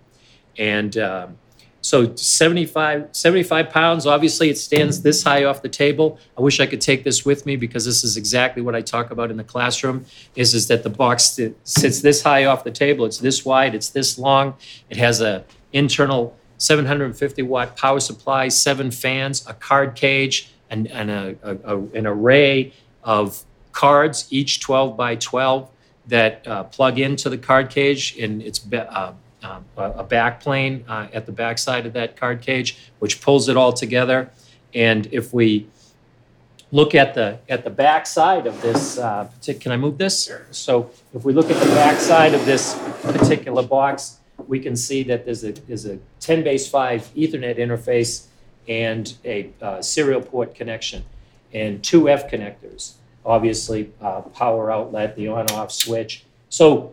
And um, so seventy-five pounds, obviously it stands this high off the table. I wish I could take this with me because this is exactly what I talk about in the classroom, is, is that the box sits this high off the table. It's this wide, it's this long. It has an internal seven hundred fifty watt power supply, seven fans, a card cage, and, and a, a, a, an array of cards, each twelve by twelve, that uh, plug into the card cage, and it's be- uh, uh, a back plane uh, at the backside of that card cage, which pulls it all together. And if we look at the at the back side of this, uh, can I move this? Sure. So if we look at the back side of this particular box, we can see that there's a there's a ten base five Ethernet interface and a uh, serial port connection and two F connectors. Obviously, uh, power outlet, the on-off switch. So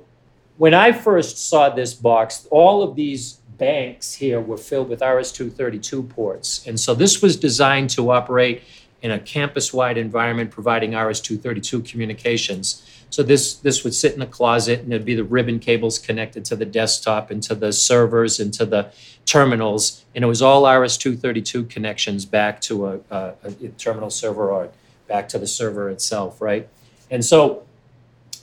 when I first saw this box, all of these banks here were filled with R S two thirty-two ports. And so this was designed to operate in a campus-wide environment, providing R S two thirty-two communications. So this, this would sit in a closet, and there'd be the ribbon cables connected to the desktop and to the servers and to the terminals. And it was all R S two thirty-two connections back to a, a, a terminal server or back to the server itself, right? And so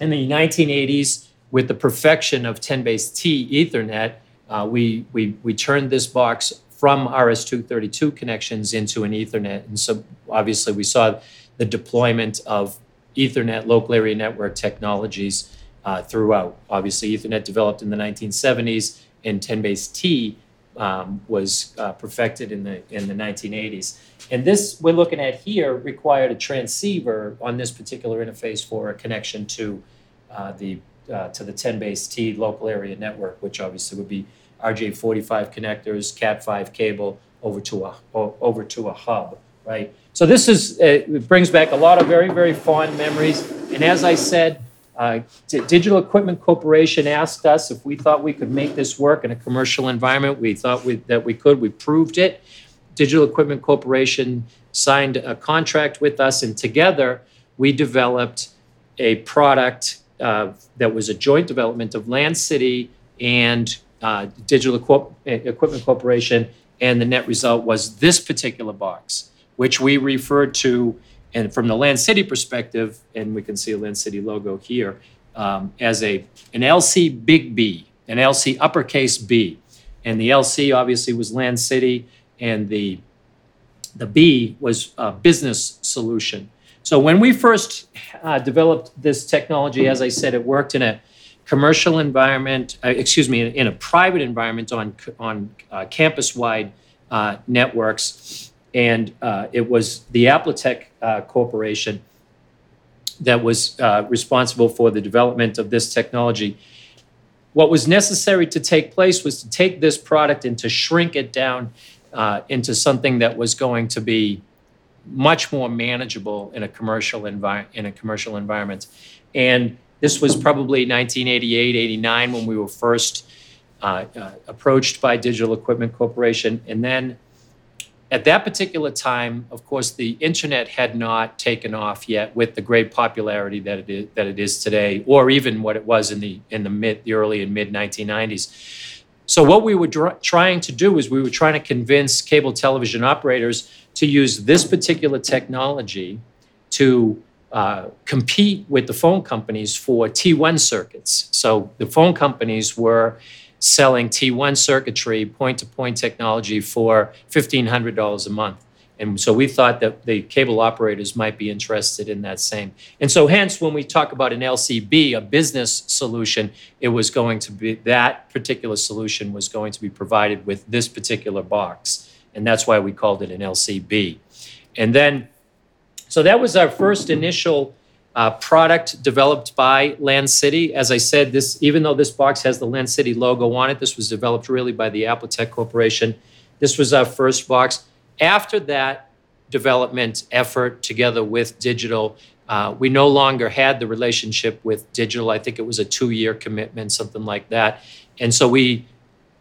in the nineteen eighties, with the perfection of ten base T Ethernet, uh, we, we we turned this box from R S two thirty-two connections into an Ethernet. And so obviously we saw the deployment of Ethernet, local area network technologies uh, throughout. Obviously Ethernet developed in the nineteen seventies, and ten base T Um, was uh, perfected in the in the nineteen eighties. And this we're looking at here required a transceiver on this particular interface for a connection to uh, the uh, to the ten base T local area network, which obviously would be R J forty-five connectors, cat five cable over to a over to a hub, right? So this is uh, it brings back a lot of very, very fond memories. And as I said, Uh, D- Digital Equipment Corporation asked us if we thought we could make this work in a commercial environment. We thought we, that we could. We proved it. Digital Equipment Corporation signed a contract with us, and together we developed a product uh, that was a joint development of Land City and uh, Digital Equip- Equipment Corporation, and the net result was this particular box, which we referred to. And from the Land City perspective, and we can see a Land City logo here, um, as a an L C big B, an L C uppercase B. And the L C obviously was Land City, and the, the B was a business solution. So when we first uh, developed this technology, as I said, it worked in a commercial environment, uh, excuse me, in, in a private environment on, on uh, campus-wide uh, networks. And uh, it was the AppliTech uh, Corporation that was uh, responsible for the development of this technology. What was necessary to take place was to take this product and to shrink it down uh, into something that was going to be much more manageable in a commercial envi- in a commercial environment. And this was probably nineteen eighty-eight, eighty-nine when we were first uh, uh, approached by Digital Equipment Corporation. And then at that particular time, of course, the internet had not taken off yet with the great popularity that it is, that it is today, or even what it was in the in the mid, the early and mid nineteen nineties. So what we were dr- trying to do is we were trying to convince cable television operators to use this particular technology to uh, compete with the phone companies for T one circuits. So the phone companies were selling T one circuitry, point-to-point technology for fifteen hundred dollars a month. And so we thought that the cable operators might be interested in that same. And so hence, when we talk about an L C B, a business solution, it was going to be, that particular solution was going to be provided with this particular box. And that's why we called it an L C B. And then, so that was our first initial Uh, product developed by Land City. As I said, this, even though this box has the Land City logo on it, this was developed really by the AppleTech Corporation. This was our first box. After that development effort together with Digital, uh, we no longer had the relationship with Digital. I think it was a two-year commitment, something like that. And so we,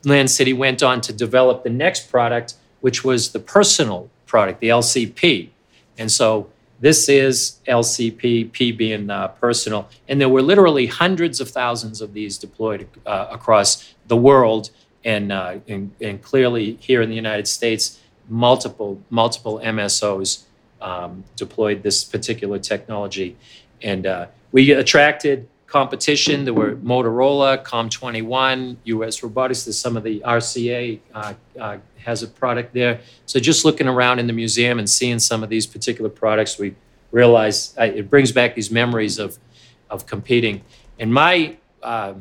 Land City went on to develop the next product, which was the personal product, the L C P. And so this is L C P, P being uh, personal. And there were literally hundreds of thousands of these deployed uh, across the world. And, uh, and and clearly here in the United States, multiple multiple M S Os um, deployed this particular technology. And uh, we attracted competition. There were Motorola, Com twenty-one, U S Robotics. There's some of the R C A uh, uh, has a product there. So just looking around in the museum and seeing some of these particular products, we realized uh, it brings back these memories of of competing. And my uh,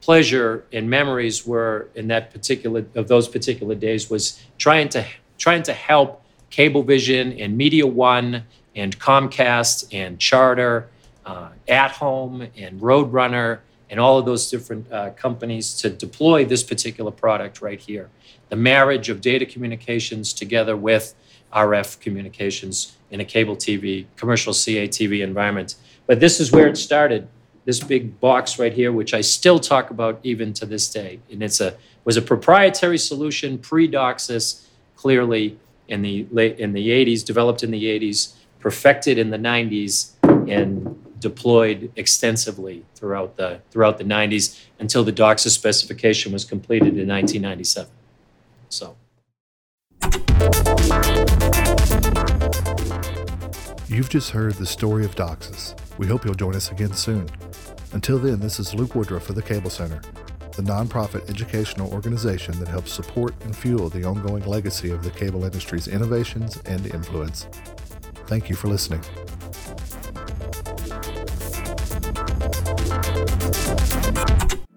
pleasure and memories were in that particular of those particular days was trying to trying to help Cablevision and Media One and Comcast and Charter. Uh, At Home and Roadrunner and all of those different uh, companies to deploy this particular product right here. The marriage of data communications together with R F communications in a cable T V, commercial C A T V environment. But this is where it started, this big box right here, which I still talk about even to this day. And it's a was a proprietary solution, pre-DOCSIS, clearly in the late in the eighties, developed in the eighties, perfected in the nineties, and deployed extensively throughout the throughout the nineties until the DOCSIS specification was completed in nineteen ninety-seven. So, you've just heard the story of DOCSIS. We hope you'll join us again soon. Until then, this is Luke Woodruff for the Cable Center, the nonprofit educational organization that helps support and fuel the ongoing legacy of the cable industry's innovations and influence. Thank you for listening. Thank you.